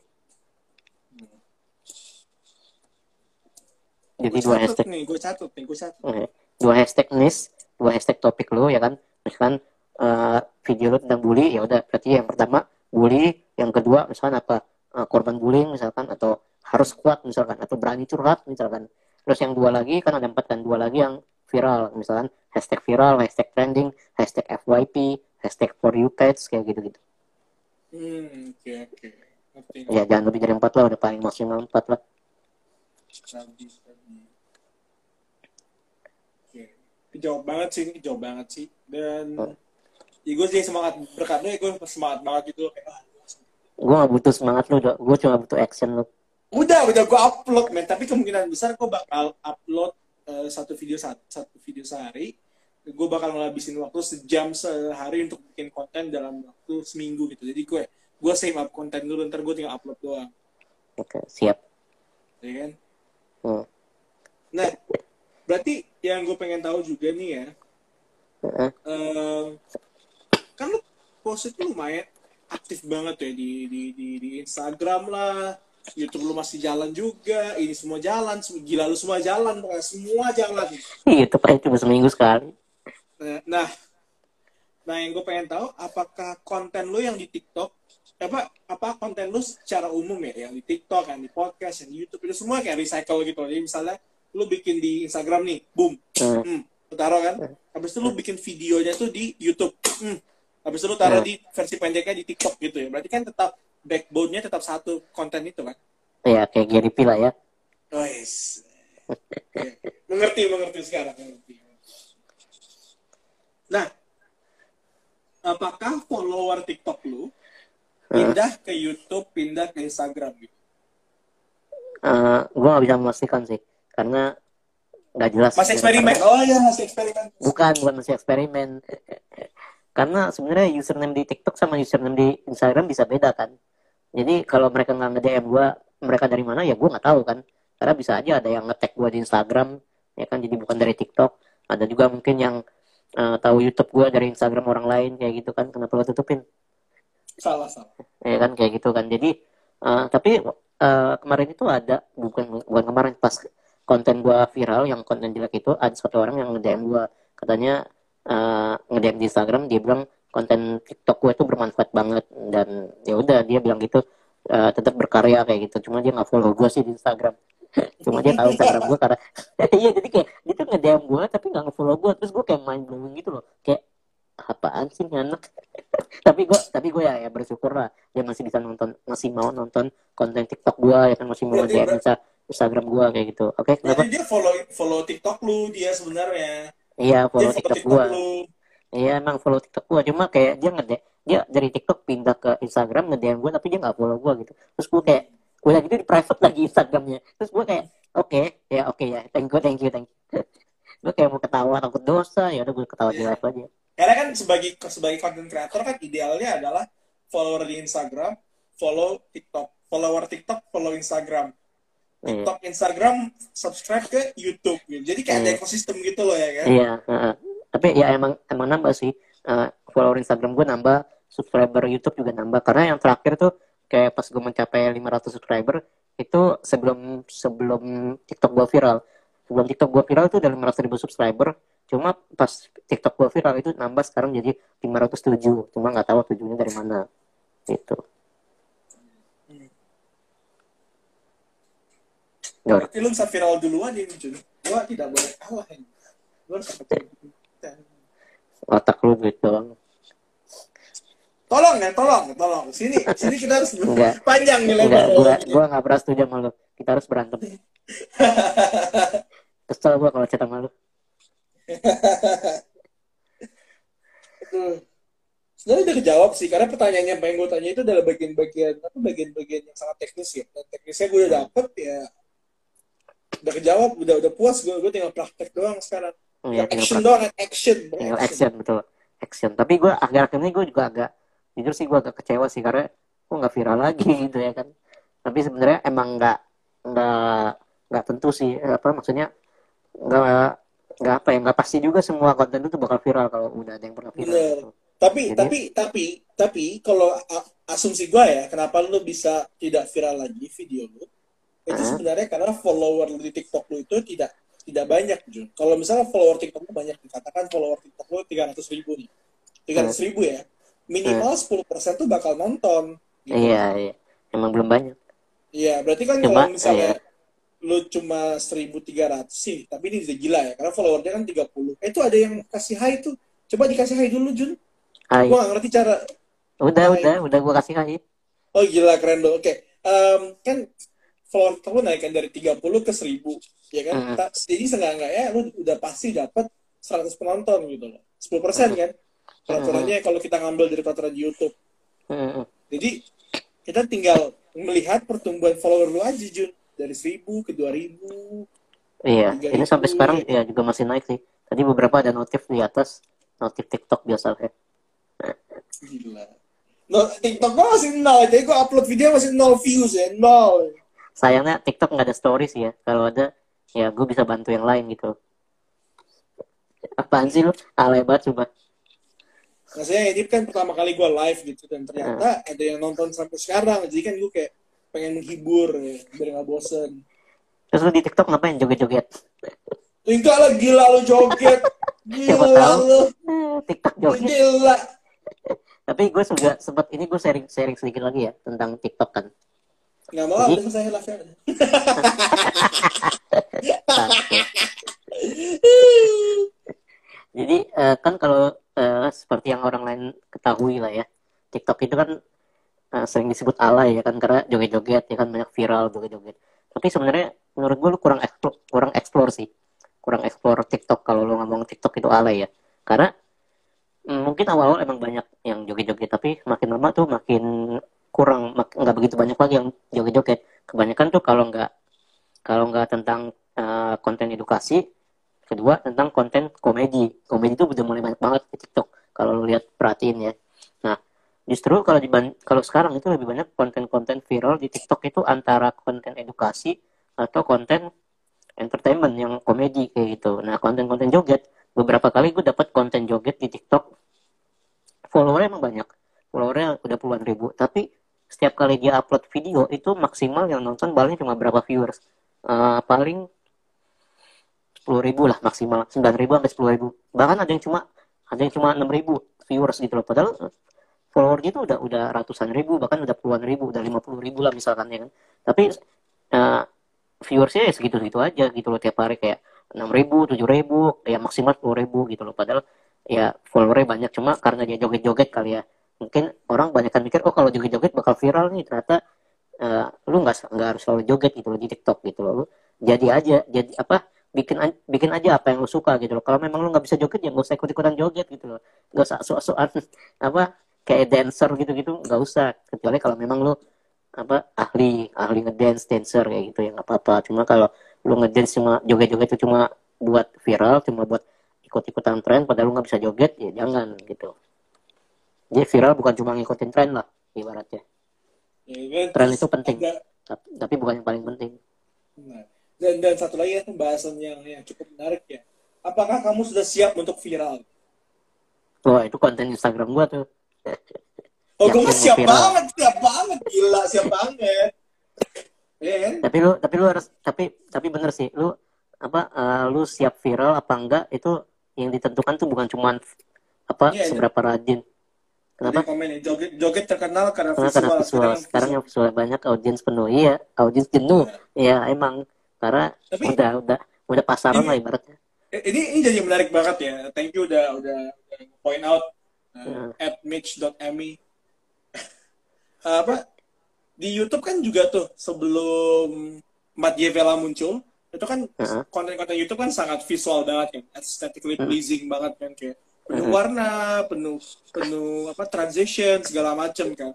Jadi gua dua hashtag nih, gue catat nih, gue catat. Okay. Dua hashtag niche, dua hashtag topik lu ya kan, misalkan uh, video lu tentang bully, ya udah berarti yang pertama bully, yang kedua misalkan apa uh, korban bullying misalkan, atau harus kuat misalkan, atau berani curhat misalkan. Terus yang dua lagi kan ada empat dan dua lagi yang viral, misalkan hashtag viral, hashtag trending, hashtag F Y P, hashtag for you page kayak gitu gitu. Hmm, oke, okay, oke. Okay. Ya, jangan lebih dari empat lah, udah paling maksimal empat lah. Oke, okay. Jauh banget sih, ini jauh banget sih. Dan, oh. Ya gue jadi semangat berkarya, gue semangat banget gitu. Kayak, ah, gue gak butuh semangat lu, gue cuma butuh action lu. Udah, udah gue upload, men. Tapi kemungkinan besar gue bakal upload uh, satu video satu, satu video sehari. Gue bakal ngelabisin waktu sejam sehari untuk bikin konten dalam waktu seminggu gitu. Jadi gue gue save up konten dulu, ntar gue tinggal upload doang. Oke, siap. Ya kan? Hmm. Nah, berarti yang gue pengen tahu juga nih ya, uh-huh. uh, kan lu posnya lumayan aktif banget ya di, di, di, di Instagram lah, YouTube lu masih jalan juga, ini semua jalan, gila lu semua jalan, semua jalan. YouTube aja cuma seminggu sekali. Nah, nah yang gue pengen tahu, apakah konten lo yang di TikTok, apa apa konten lo secara umum ya, yang di TikTok, yang di podcast, yang di YouTube itu semua kayak recycle gitu. Jadi misalnya lo bikin di Instagram nih, boom, hmm. Hmm, lo taruh kan, habis itu lo bikin videonya tuh di YouTube, hmm. habis itu lo taruh hmm. di versi pendeknya di TikTok gitu ya. Berarti kan tetap backbone-nya tetap satu konten itu kan? Iya, kayak Gary V lah ya. Oh, yes. Okay. Mengerti, mengerti sekarang. Mengerti. Nah, apakah follower TikTok lu pindah ke YouTube, pindah ke Instagram gitu? Uh, gue nggak bisa memastikan sih, karena nggak jelas. Masih eksperimen? Karena... Oh iya, masih eksperimen. Bukan, bukan masih eksperimen. Karena sebenarnya username di TikTok sama username di Instagram bisa beda kan. Jadi kalau mereka nggak nge-D M gue, mereka dari mana ya gue nggak tahu kan. Karena bisa aja ada yang nge-tag gue di Instagram, ya kan, jadi bukan dari TikTok. Ada juga mungkin yang Uh, tahu YouTube gue dari Instagram orang lain kayak gitu kan, kenapa lo tutupin? Salah salah. Ya kan kayak gitu kan. Jadi uh, tapi uh, kemarin itu ada, bukan bukan kemarin, pas konten gue viral yang konten jelek itu, ada satu orang yang nge-D M gue, katanya uh, nge-D M di Instagram, dia bilang konten TikTok gue itu bermanfaat banget, dan ya udah dia bilang gitu, uh, tetap berkarya kayak gitu. Cuma dia nggak follow gue sih di Instagram, cuma dia tahu Instagram gue karena iya. Jadi kayak dia tuh nge-D M gue tapi nggak nge-follow gue, terus gue kayak main blowing gitu loh, kayak apaan sih nih anak. tapi gue tapi gue ya, ya bersyukur lah dia masih bisa nonton, masih mau nonton konten TikTok gue, ya kan, masih mau lihat bisa Instagram gue kayak gitu. Oke, okay, kenapa? Jadi dia follow follow TikTok lu dia sebenarnya. Iya, follow, follow TikTok gue. Iya, emang follow TikTok gue, cuma kayak dia nge dia dari TikTok pindah ke Instagram nge-D M gue tapi dia nggak follow gue gitu. Terus gue kayak gue lagi itu di private lagi Instagramnya. Terus gue kayak oke okay, ya oke okay, ya thank you thank you thank you. Gue kayak mau ketawa takut dosa, ya udah gue ketawa yeah. Jelas aja. Karena kan sebagai sebagai content creator kan idealnya adalah follower di Instagram, follow TikTok, follower TikTok, follow Instagram. TikTok, Instagram, subscribe ke YouTube gitu. Jadi kayak ada ekosistem gitu loh ya kan? Iya. Uh, tapi ya emang emang nambah sih uh, follower Instagram gue nambah, subscriber YouTube juga nambah. Karena yang terakhir tuh kayak pas gue mencapai lima ratus subscriber itu sebelum sebelum TikTok gue viral. Sebelum TikTok gue viral itu udah lima ratus ribu subscriber. Cuma pas TikTok gue viral itu nambah sekarang jadi lima ratus tujuh. Cuma nggak tahu tujuhnya dari mana gitu. Berarti lu bisa viral duluan ya, Jun. Gua tidak boleh kalah ini. Gua harus seperti itu. Otak lu gitu doang. Tolong ya, tolong, tolong. Sini, sini kita harus enggak. Panjang nih lebar. Gua gua enggak pernah setuju sama lu. Kita harus berantem. Kesel gua kalau chat sama lu. Sebenarnya udah dijawab sih, karena pertanyaannya yang pengen gue tanya itu adalah bagian-bagian apa bagian-bagian yang sangat teknis ya. Dan teknisnya gue udah dapet ya. Udah kejawab, udah udah puas gue, gue tinggal praktek doang sekarang. Ya, action doang, action. Tinggal action, betul. Action. Tapi gue agak akhirnya gue juga agak, jujur sih gue agak kecewa sih, karena gue nggak viral lagi gitu ya kan. Tapi sebenarnya emang nggak nggak nggak tentu sih, apa maksudnya nggak nggak apa ya nggak pasti juga semua konten itu bakal viral kalau udah ada yang pernah viral. Bener. Gitu. Tapi Jadi, tapi tapi tapi kalau asumsi gue ya, kenapa lu bisa tidak viral lagi video lu? Itu sebenarnya karena follower di TikTok lu itu tidak tidak banyak, Jun. Kalau misalnya follower TikTok lu banyak, dikatakan follower TikTok lu tiga ratus ribu nih. tiga ratus ribu ya. Minimal sepuluh persen tuh bakal nonton. Gitu. Iya, iya. Emang belum banyak. Iya, berarti kan cuma, kalau misalnya iya. Lu cuma seribu tiga ratus sih, tapi ini udah gila ya. Karena followernya kan tiga puluh. Eh, itu ada yang kasih hi tuh. Coba dikasih hi dulu, Jun. Hai. Gua gak ngerti cara. Udah, hi. udah, udah gua kasih hi. Oh, gila keren dong. Oke. Okay. Um, kan follower lu naikkan dari tiga puluh ke seribu, ya kan? Uh-huh. Jadi seenggak-enggaknya lu udah pasti dapat seratus penonton gitu loh. sepuluh persen uh-huh. kan? Peraturannya uh-huh. kalau kita ngambil dari peraturan YouTube. Uh-huh. Jadi kita tinggal melihat pertumbuhan follower lu aja, Jun. Dari seribu ke dua ribu. Iya, tiga ribu, ini sampai sekarang ya juga masih naik sih. Tadi beberapa ada notif di atas, notif TikTok biasa kayak. Gila. No, TikTok gua masih nol, jadi gua upload video masih nol views ya, nol. Sayangnya TikTok nggak ada stories ya. Kalau ada, ya gue bisa bantu yang lain gitu. Apaan sih lu? Alay banget coba. Maksudnya ini kan pertama kali gue live gitu. Dan ternyata hmm. ada yang nonton sampai sekarang. Jadi kan gue kayak pengen menghibur ya. Biar nggak bosen. Terus lu di TikTok ngapain joget-joget? Enggak lah, gila lu joget. Gila lu. TikTok joget. Gila. Tapi gue juga sempat, ini gue sharing-sharing sedikit lagi ya. Tentang TikTok kan. Nggak mau, jadi, abis saya langsung. Jadi uh, kan kalau uh, seperti yang orang lain ketahui lah ya, TikTok itu kan uh, sering disebut alay ya kan, karena joget-joget ya kan, banyak viral joget-joget. Tapi sebenarnya menurut gue lu kurang eksplor, kurang eksplor sih, kurang eksplor TikTok kalau lu ngomong TikTok itu alay ya. Karena mm, mungkin awal-awal emang banyak yang joget-joget, tapi makin lama tuh makin kurang, nggak begitu banyak lagi yang joget-joget. Kebanyakan tuh kalau nggak kalau nggak tentang uh, konten edukasi, kedua tentang konten komedi. Komedi itu udah mulai banyak banget di TikTok kalau lo lihat, perhatiin ya. Nah justru kalau diban- kalau sekarang itu lebih banyak konten-konten viral di TikTok itu antara konten edukasi atau konten entertainment yang komedi kayak gitu. Nah konten-konten joget, beberapa kali gue dapat konten joget di TikTok, followernya emang banyak, followernya udah puluhan ribu, tapi setiap kali dia upload video itu maksimal yang nonton paling cuma berapa viewers, uh, paling sepuluh ribu lah maksimal, sembilan ribu sampai sepuluh ribu, bahkan ada yang cuma ada yang cuma enam ribu viewers gitu loh, padahal followernya itu udah udah ratusan ribu, bahkan udah puluhan ribu, udah lima puluh ribu lah misalkan ya kan, tapi uh, viewersnya ya segitu-segitu aja gitu loh, tiap hari kayak enam ribu, tujuh ribu, ya maksimal sepuluh ribu gitu loh, padahal ya followernya banyak, cuma karena dia joget-joget kali ya, mungkin orang banyak kan mikir, oh kalau joget-joget bakal viral nih, ternyata uh, lu nggak nggak harus selalu joget gitu loh di TikTok gitu loh, lu jadi aja, jadi apa, bikin bikin aja apa yang lu suka gitu loh. Kalau memang lu nggak bisa joget ya nggak usah ikut-ikutan joget gitu loh, nggak usah sok-sokan apa kayak dancer gitu-gitu, nggak usah, kecuali kalau memang lu apa ahli ahli ngedance dancer kayak gitu ya nggak apa-apa, cuma kalau lu ngedance cuma joget-joget itu cuma buat viral, cuma buat ikut-ikutan tren, padahal lu nggak bisa joget ya jangan gitu. Jadi viral bukan cuma ngikutin tren lah, ibaratnya. Ya, tren itu penting, agak... tapi bukan yang paling penting. Nah, dan, dan satu lagi ya, pembahasan yang, yang cukup menarik ya. Apakah kamu sudah siap untuk viral? Wah, itu konten Instagram gua tuh. Oh, gua siap viral. banget, siap banget, gila, siap banget. Yeah. Tapi lu, tapi lu harus, tapi, tapi bener sih, lu apa, uh, lu siap viral apa enggak itu yang ditentukan tuh bukan cuma apa yeah, seberapa yeah. rajin. Kenapa? Komen, joget, joget terkenal karena visual. Karena visual. Sekarang yang visual banyak, audiens penuh. Iya, audiens jenuh. Iya, emang. Karena tapi, udah, udah, udah pasaran ini, lah ibaratnya. Ini, ini jadi menarik banget ya. Thank you udah, udah, udah point out. Uh, yeah. At mitch dot m e. Apa? Di YouTube kan juga tuh, sebelum Matty Vela muncul, itu kan uh-huh. konten-konten YouTube kan sangat visual banget ya. Aesthetically pleasing uh-huh. banget kan kayak. Penuh warna, penuh penuh apa transition segala macam kan.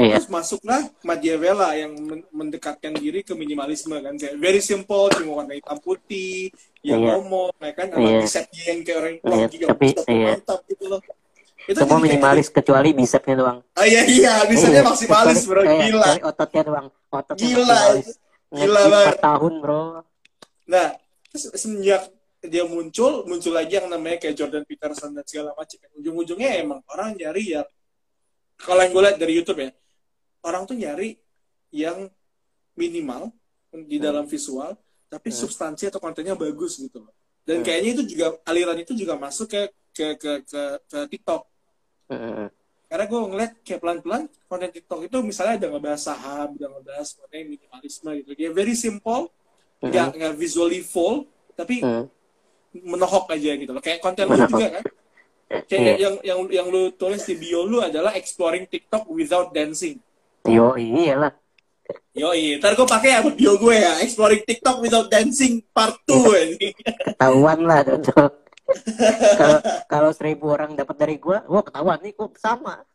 Iya. Terus masuklah Matty Vela yang men mendekatkan diri ke minimalisme kan. Very simple, cuma warna hitam putih, iya. yang ngomong, kan iya. bisep yang kayak orang iya. juga tapi iya. mantap gitu loh. Itu semua minimalis kayak... kecuali bisepnya doang. Ah iya iya, bisepnya maksimalis bro, gila. Iya, ototnya doang, ototnya gila. Maksimalis. Gila banget. Tahun bro. Nah, semenjak dia muncul, muncul lagi yang namanya kayak Jordan Peterson dan segala macam. Ujung-ujungnya emang orang nyari yang, kalau yang gue lihat dari YouTube ya, orang tuh nyari yang minimal di dalam visual, tapi hmm. substansi atau kontennya bagus gitu loh. Dan hmm. kayaknya itu juga, aliran itu juga masuk ke ke ke, ke, ke TikTok. Hmm. Karena gue ngeliat kayak pelan-pelan konten TikTok itu misalnya ada ngebahas saham, ada ngebahas konten minimalisme gitu. Dia very simple, nggak hmm. visually full, tapi hmm. menohok aja gitu loh. Kayak konten menohok. Lu juga kan kayak yeah. yang yang yang lu tulis di bio lu adalah exploring TikTok without dancing. Yo iyalah. Yo iya. Ntar gue pakai apa bio gue ya, exploring TikTok without dancing part two. Ketahuan lah dong. Kalau kalau seribu orang dapat dari gue, wah ketahuan nih kok sama.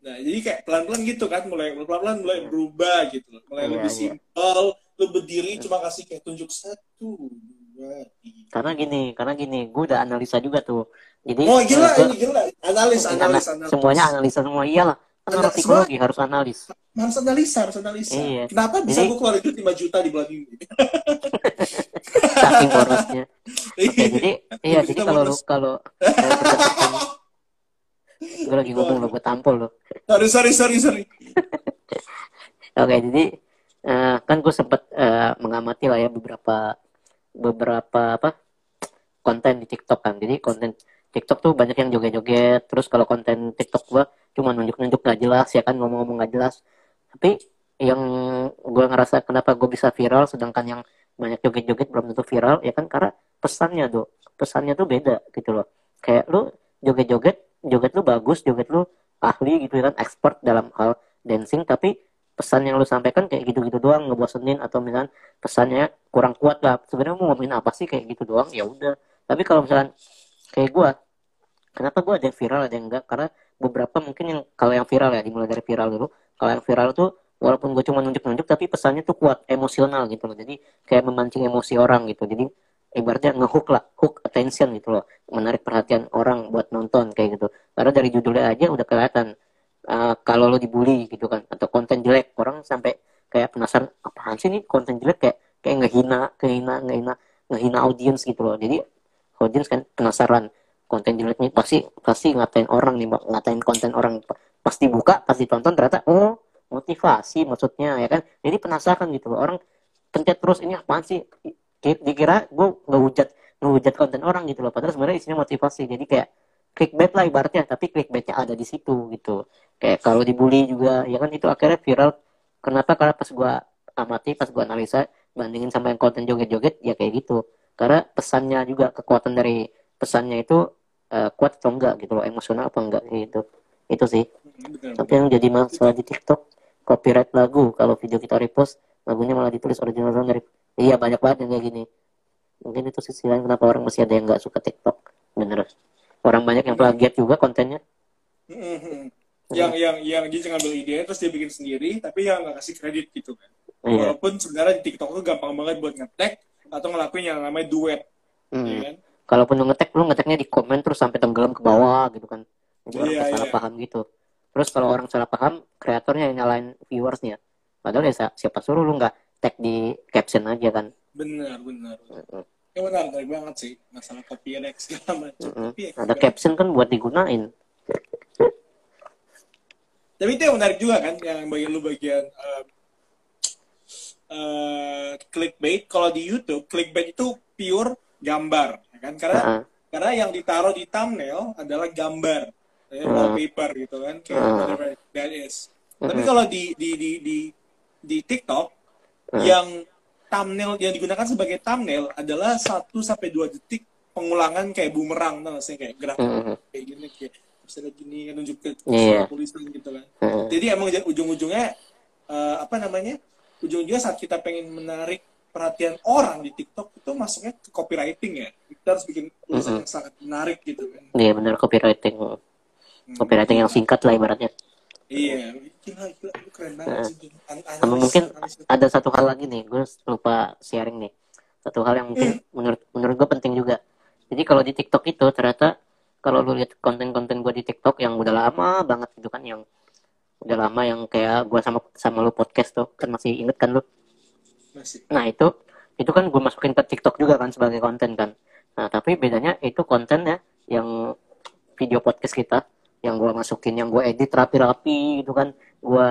Nah jadi kayak pelan-pelan gitu kan, mulai pelan-pelan mulai berubah gitu, mulai yeah, lebih yeah. simple. Lu berdiri cuma kasih kayak tunjuk satu. Karena gini, karena gini, gue udah analisa juga tuh. Jadi oh gila, ini gila, analis, analis, analis. Semuanya analisa semua, iyalah. Kan orang psikologi harus analis. Harus analisa, harus analisa. Iya. Kenapa bisa gue keluar itu lima juta di bulan ini? Saking borosnya. Oke, jadi, iya, jadi kalau lu, kalau gue lagi ngomong lo, gue tampol lo. Sorry, sorry, sorry, sorry. Oke, jadi Uh, kan gue sempat uh, mengamati lah ya beberapa beberapa apa konten di TikTok kan. Jadi konten TikTok tuh banyak yang joget-joget. Terus kalau konten TikTok gue cuma nunjuk-nunjuk nggak jelas ya kan, ngomong-ngomong nggak jelas. Tapi yang gue ngerasa kenapa gue bisa viral sedangkan yang banyak joget-joget belum tentu viral ya kan, karena pesannya tuh pesannya tuh beda gitu loh. Kayak lu joget-joget, joget lu bagus, joget lu ahli gitu ya kan, expert dalam hal dancing, tapi pesan yang lu sampaikan kayak gitu-gitu doang, ngebosenin, atau misalnya pesannya kurang kuat lah, sebenarnya mau ngomongin apa sih kayak gitu doang, ya udah. Tapi kalau misalkan kayak gue, kenapa gue ada yang viral ada yang enggak, karena beberapa mungkin yang kalau yang viral ya, dimulai dari viral dulu, kalau yang viral tuh walaupun gue cuma nunjuk-nunjuk tapi pesannya tuh kuat, emosional gitu loh, jadi kayak memancing emosi orang gitu, jadi ibaratnya ngehook lah, hook attention gitu loh, menarik perhatian orang buat nonton kayak gitu, karena dari judulnya aja udah kelihatan. Uh, kalau lo dibully gitu kan, atau konten jelek, orang sampai kayak penasaran apaan sih nih konten jelek, kayak kayak ngehina ngehina ngehina ngehina audiens gitu loh. Jadi audiens kan penasaran konten jeleknya, pasti pasti ngatain orang nih, ngatain konten orang, pasti buka, pasti tonton, ternyata oh motivasi maksudnya, ya kan. Jadi penasaran gitu loh, orang pencet terus ini apaan sih, dikira gue ngehujat ngehujat konten orang gitu loh, padahal sebenarnya isinya motivasi. Jadi kayak clickbait lah ibaratnya, tapi clickbaitnya ada di situ gitu. Kayak kalau dibully juga, ya kan, itu akhirnya viral. Kenapa? Karena pas gue amati, pas gue analisa, bandingin sama yang konten joget-joget, ya kayak gitu. Karena pesannya juga, kekuatan dari pesannya itu uh, kuat atau enggak gitu loh, emosional apa enggak gitu. Itu sih. Betul, tapi betul. Yang jadi masalah di TikTok, copyright lagu. Kalau video kita repost, lagunya malah ditulis original dari. Iya, banyak banget yang kayak gini. Mungkin itu sisi lain kenapa orang masih ada yang nggak suka TikTok. Bener. Orang banyak yang plagiat juga kontennya. Mm-hmm. Yang yang yang dia ngambil ide terus dia bikin sendiri, tapi yang nggak kasih kredit gitu kan. Mm-hmm. Walaupun sebenarnya di TikTok tuh gampang banget buat ngetek atau ngelakuin yang namanya duet. Mm-hmm. Ya kan? Kalaupun lu ngetek, lu ngeteknya di komen terus sampai tenggelam ke bawah gitu kan. Jadi orang yeah, salah yeah. paham gitu. Terus kalau orang salah paham, kreatornya yang nyalain viewersnya. Padahal ya siapa suruh lu nggak tag di caption aja kan. Benar, benar. Mm-hmm. Ya benar, benar banget sih masalah copyright segala macam. Mm-hmm. Tapi ya, ada caption kan buat digunain. Tapi itu yang menarik juga kan, yang bagian lu bagian uh, uh, clickbait. Kalau di YouTube, clickbait itu pure gambar, ya kan? Karena uh-huh. karena yang ditaruh di thumbnail adalah gambar, ya, uh-huh. wallpaper gitu kan. Kayak uh-huh. whatever that is. Uh-huh. Tapi kalau di di di di di TikTok uh-huh. yang thumbnail yang digunakan sebagai thumbnail adalah satu sampai dua detik pengulangan kayak bumerang, tau gak sih, kayak gerak mm-hmm. kayak gini, kayak misalnya gini kan nunjuk ke yeah. tulisan gitu kan. Mm-hmm. Jadi emang ujung-ujungnya uh, apa namanya? Ujung-ujungnya saat kita pengen menarik perhatian orang di TikTok itu masuknya ke copywriting ya. Kita harus bikin tulisan mm-hmm. yang sangat menarik gitu kan. Iya yeah, benar, copywriting. Mm-hmm. Copywriting yang singkat lah ibaratnya. Iya, gila, gila, keren banget sih. Sama mungkin ada satu hal lagi nih, gue lupa sharing nih. Satu hal yang mungkin mm. menurut menurut gue penting juga. Jadi kalau di TikTok itu ternyata kalau lu lihat konten-konten gue di TikTok yang udah lama banget gitu kan, yang udah lama yang kayak gue sama sama lu podcast tuh kan, masih inget kan lu? Masih. Nah itu itu kan gue masukin ke TikTok juga kan sebagai konten kan. Nah tapi bedanya itu kontennya yang video podcast kita, yang gue masukin, yang gue edit rapi-rapi gitu kan, gue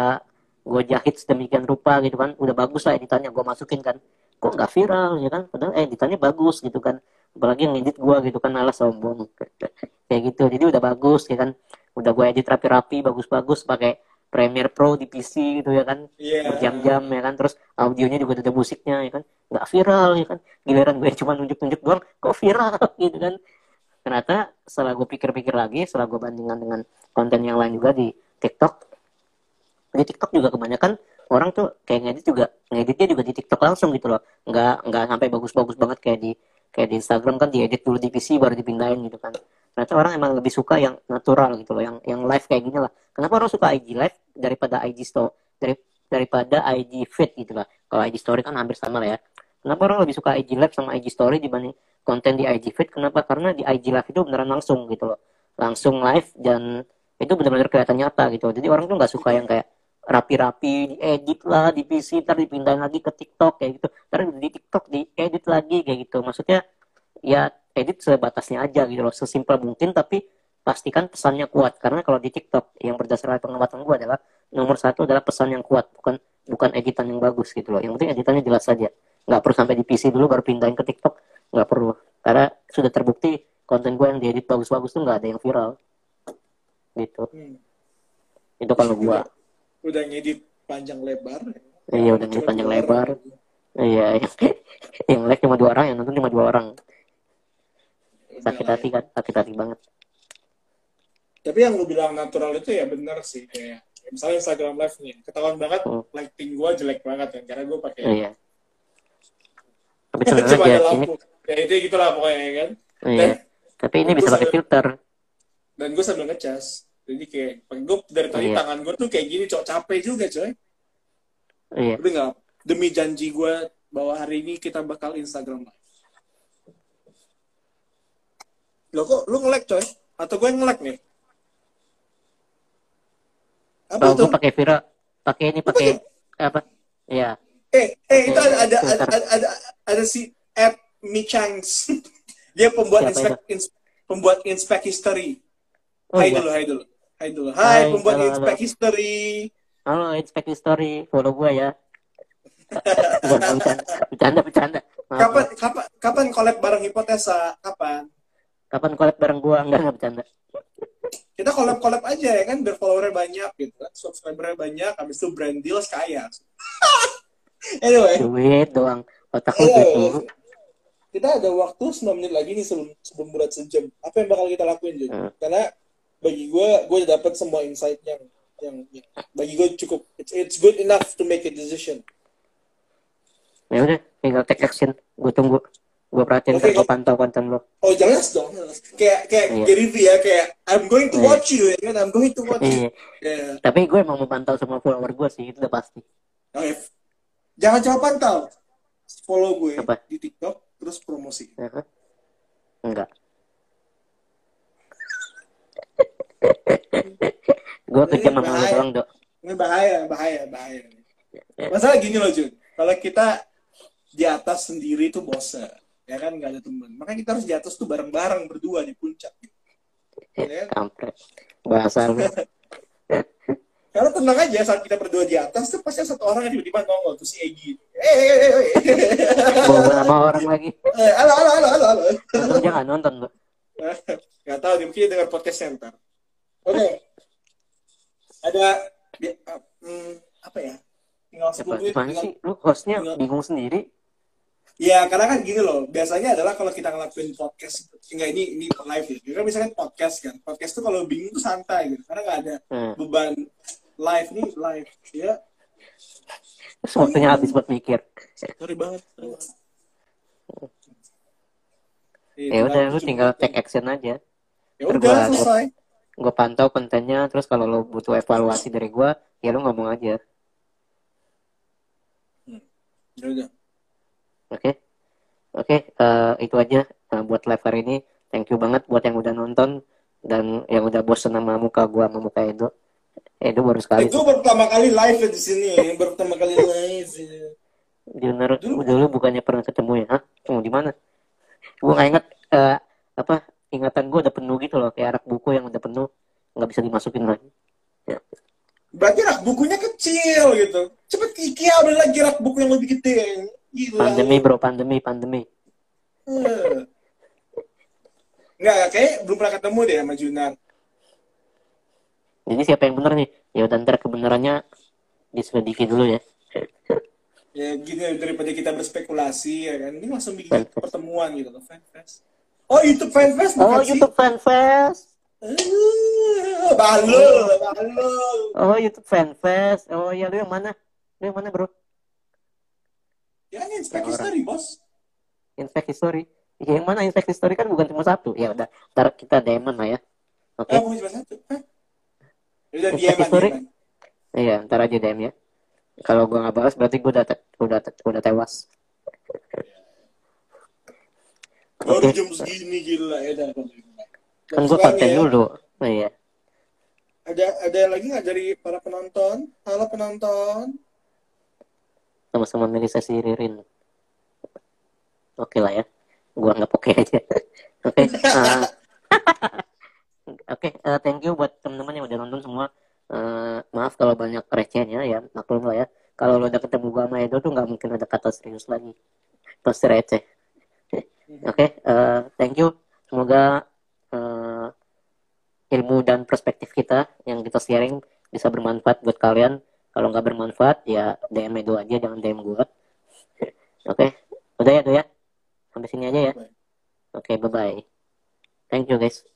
gue jahit sedemikian rupa gitu kan, udah bagus lah editannya, gue masukin kan, kok nggak viral ya kan, padahal editannya bagus gitu kan, apalagi yang edit gue gitu kan, alas sombong kayak gitu. Jadi udah bagus ya kan, udah gue edit rapi-rapi, bagus-bagus, pakai Premiere Pro di P C gitu ya kan, yeah. berjam-jam ya kan, terus audionya juga ada musiknya ya kan, nggak viral ya kan, giliran gue cuma nunjuk-nunjuk doang, kok viral gitu kan. Ternyata setelah gue pikir-pikir lagi, setelah gue bandingkan dengan konten yang lain juga di TikTok, di TikTok juga kebanyakan orang tuh kayak ngedit juga, ngeditnya juga di TikTok langsung gitu loh, nggak nggak sampai bagus-bagus banget kayak di kayak di Instagram kan, diedit dulu di P C baru dipindahin gitu kan. Ternyata orang emang lebih suka yang natural gitu loh, yang yang live kayak gini lah. Kenapa orang suka I G live daripada I G story, dari daripada I G feed gitu lah. Kalau I G story kan hampir sama lah ya. Kenapa orang lebih suka I G live sama I G story dibanding konten di I G feed? Kenapa? Karena di I G live itu beneran langsung gitu loh, langsung live, dan itu bener-bener kelihatan nyata gitu. Jadi orang tuh nggak suka yang kayak rapi-rapi diedit lah di P C, ntar dipindahin lagi ke TikTok kayak gitu, ntar di TikTok diedit lagi kayak gitu. Maksudnya ya edit sebatasnya aja gitu loh, sesimpel mungkin, tapi pastikan pesannya kuat. Karena kalau di TikTok yang berdasarkan pengamatan gue adalah nomor satu adalah pesan yang kuat, bukan bukan editan yang bagus gitu loh. Yang penting editannya jelas aja, nggak perlu sampai di P C dulu baru pindahin ke TikTok, nggak perlu. Karena sudah terbukti konten gue yang diedit bagus-bagus tuh nggak ada yang viral gitu. Hmm. Itu kalau gue udah ngedit panjang lebar. Iya, udah ngedit panjang lebar. Iya, yang like cuma dua orang, yang nonton cuma dua orang. Sakit hati kan, sakit hati banget. Tapi yang lu bilang natural itu ya benar sih, kayak misalnya Instagram live nih, ketahuan banget hmm. lighting gue jelek banget kan, karena gue pakai. Iya. Tapi sebenarnya ya, ini... ya itu gitulah pokoknya ya kan. Iya. Dan tapi ini bisa pakai filter. Dan gue sambil ngecas, jadi kayak gue dari tadi iya. tangan gue tuh kayak gini, cok, capek juga coy. Iya. Tapi nggak, demi janji gue bahwa hari ini kita bakal Instagram live. Lo kok lu nge-lag coy? Atau gue nge-lag nih? Apa tuh? Gue pakai viral, pakai ini, pakai apa? Iya. Eh, eh itu ada ada ada, ada ada ada si app Mi Changs. Dia pembuat inspect, ins, pembuat inspect history. Oh, hai iya. dulu, hai dulu. Idol. Hai, Hai pembuat halo, It's halo. Back History. Halo, It's Back History. Follow gue ya. Bercanda-bercanda. Kapan, kapan, kapan collab bareng Hipotesa? Kapan? Kapan collab bareng gue? Enggak, enggak bercanda. Kita collab-collab aja ya kan, biar followernya banyak gitu kan, subscribernya banyak, habis itu brand deals kaya. Anyway. Duit doang, otak lu gitu. Kita ada waktu sembilan menit lagi nih sebelum sebelum berat sejam. Apa yang bakal kita lakuin, Jun? Hmm. Karena bagi gue, gue udah dapet semua insight yang, yang bagi gue cukup. It's, it's good enough to make a decision. Ya udah, tinggal take action. Gue tunggu. Gue perhatiin, okay. Gue pantau konten lo. Oh jelas dong, kayak kayak yeah. Gary V ya, kayak I'm going to watch yeah. you, ya kan? I'm going to watch yeah. you. Yeah. Tapi gue emang memantau semua follower gue sih, itu udah pasti. Okay. Jangan coba pantau, follow gue apa? Di TikTok terus promosi. Uh-huh. Enggak. Gue kerja mahal doang dok. Ini bahaya, bahaya, bahaya. Masalah gini loh Jun, kalau kita di atas sendiri itu bosan. Ya kan, nggak ada teman. Makanya kita harus di atas tuh bareng-bareng berdua di puncak. Ya kan? Bahasa. Kalau tenang aja saat kita berdua di atas tuh pasti satu orang yang tiba-tiba nongol tuh si Egi. Eh, eh, eh, eh. Bawa nama orang lagi. Eh, halo, halo, halo, halo, halo. Jangan nonton, Bro. Enggak tahu dia mungkin dengar podcast center. Oke. Okay. Ada hmm, apa ya? Tinggal sepuluh menit. Lu hostnya bingung sendiri. Ya, karena kan gini loh, biasanya adalah kalau kita ngelakuin podcast, enggak ini ini live ya, karena misalkan podcast kan, podcast tuh kalau bingung tuh santai gitu, karena nggak ada hmm. beban live nih, live ya. Sepertinya habis buat mikir. Sorry banget. Ya udah, lu tinggal take action aja. Ya udah selesai. Gue pantau kontennya, terus kalau lo butuh evaluasi dari gue, ya lo ngomong aja. Hmm. Ya udah. Oke, okay. oke okay, uh, itu aja uh, buat live hari ini. Thank you banget buat yang udah nonton dan yang udah bosan sama muka gua sama muka Edo. Edo baru sekali. Edo baru pertama kali live di sini, baru pertama kali live. Junar dulu bukannya pernah ketemu ya? Hah? Ketemu di mana? Gua nggak inget uh, apa ingatan gua udah penuh gitu loh, kayak rak buku yang udah penuh nggak bisa dimasukin lagi. Ya. Berarti rak bukunya kecil gitu. Cepet IKEA udah lagi rak buku yang lebih gede. Gila. Pandemi bro, pandemi, pandemi. Hmm. Nggak, kayaknya belum pernah ketemu deh sama Junar. Jadi siapa yang benar nih? Ya udah ntar kebenarannya diselidiki dulu ya. Ya gini, daripada kita berspekulasi ya kan. Ini langsung bikin pertemuan gitu loh, Fanfest. Oh YouTube Fanfest bukan sih? Oh YouTube Fanfest. Uh, balul, balul. Oh YouTube Fanfest. Oh ya, lu yang mana? Lu yang mana bro? Ya, ini Inspect History, bos. Inspect History. Ya, yang mana Inspect History kan bukan cuma satu. Ya udah, ntar kita D M-an lah ya. Oke. Okay. Oh, bukan cuma satu. Hah? Udah D M-an. Iya, ntar aja D M ya. Kalau gua nggak balas berarti gua udah te- udah te- udah tewas. Baru jam segini gila ya dah. Kan gua konten dulu. Nah, iya. Ada ada lagi nggak dari para penonton? Halo penonton. Sama-sama Melisa Siririn. Oke okay lah ya. Gua nggak oke aja. Oke. Okay. Uh, Oke, okay. uh, thank you buat teman-teman yang udah nonton semua. Uh, maaf kalau banyak recehnya ya, maklum lah ya. Kalau lo udah ketemu gua sama Edo tuh nggak mungkin ada kata serius lagi. Pasti receh. Oke, okay. uh, thank you. Semoga uh, ilmu dan perspektif kita yang kita sharing bisa bermanfaat buat kalian. Kalau nggak bermanfaat, ya D M Edo aja, jangan D M gue. Oke, okay. Udah ya, Edo ya. Sampai sini aja ya. Oke, okay, bye-bye. Thank you, guys.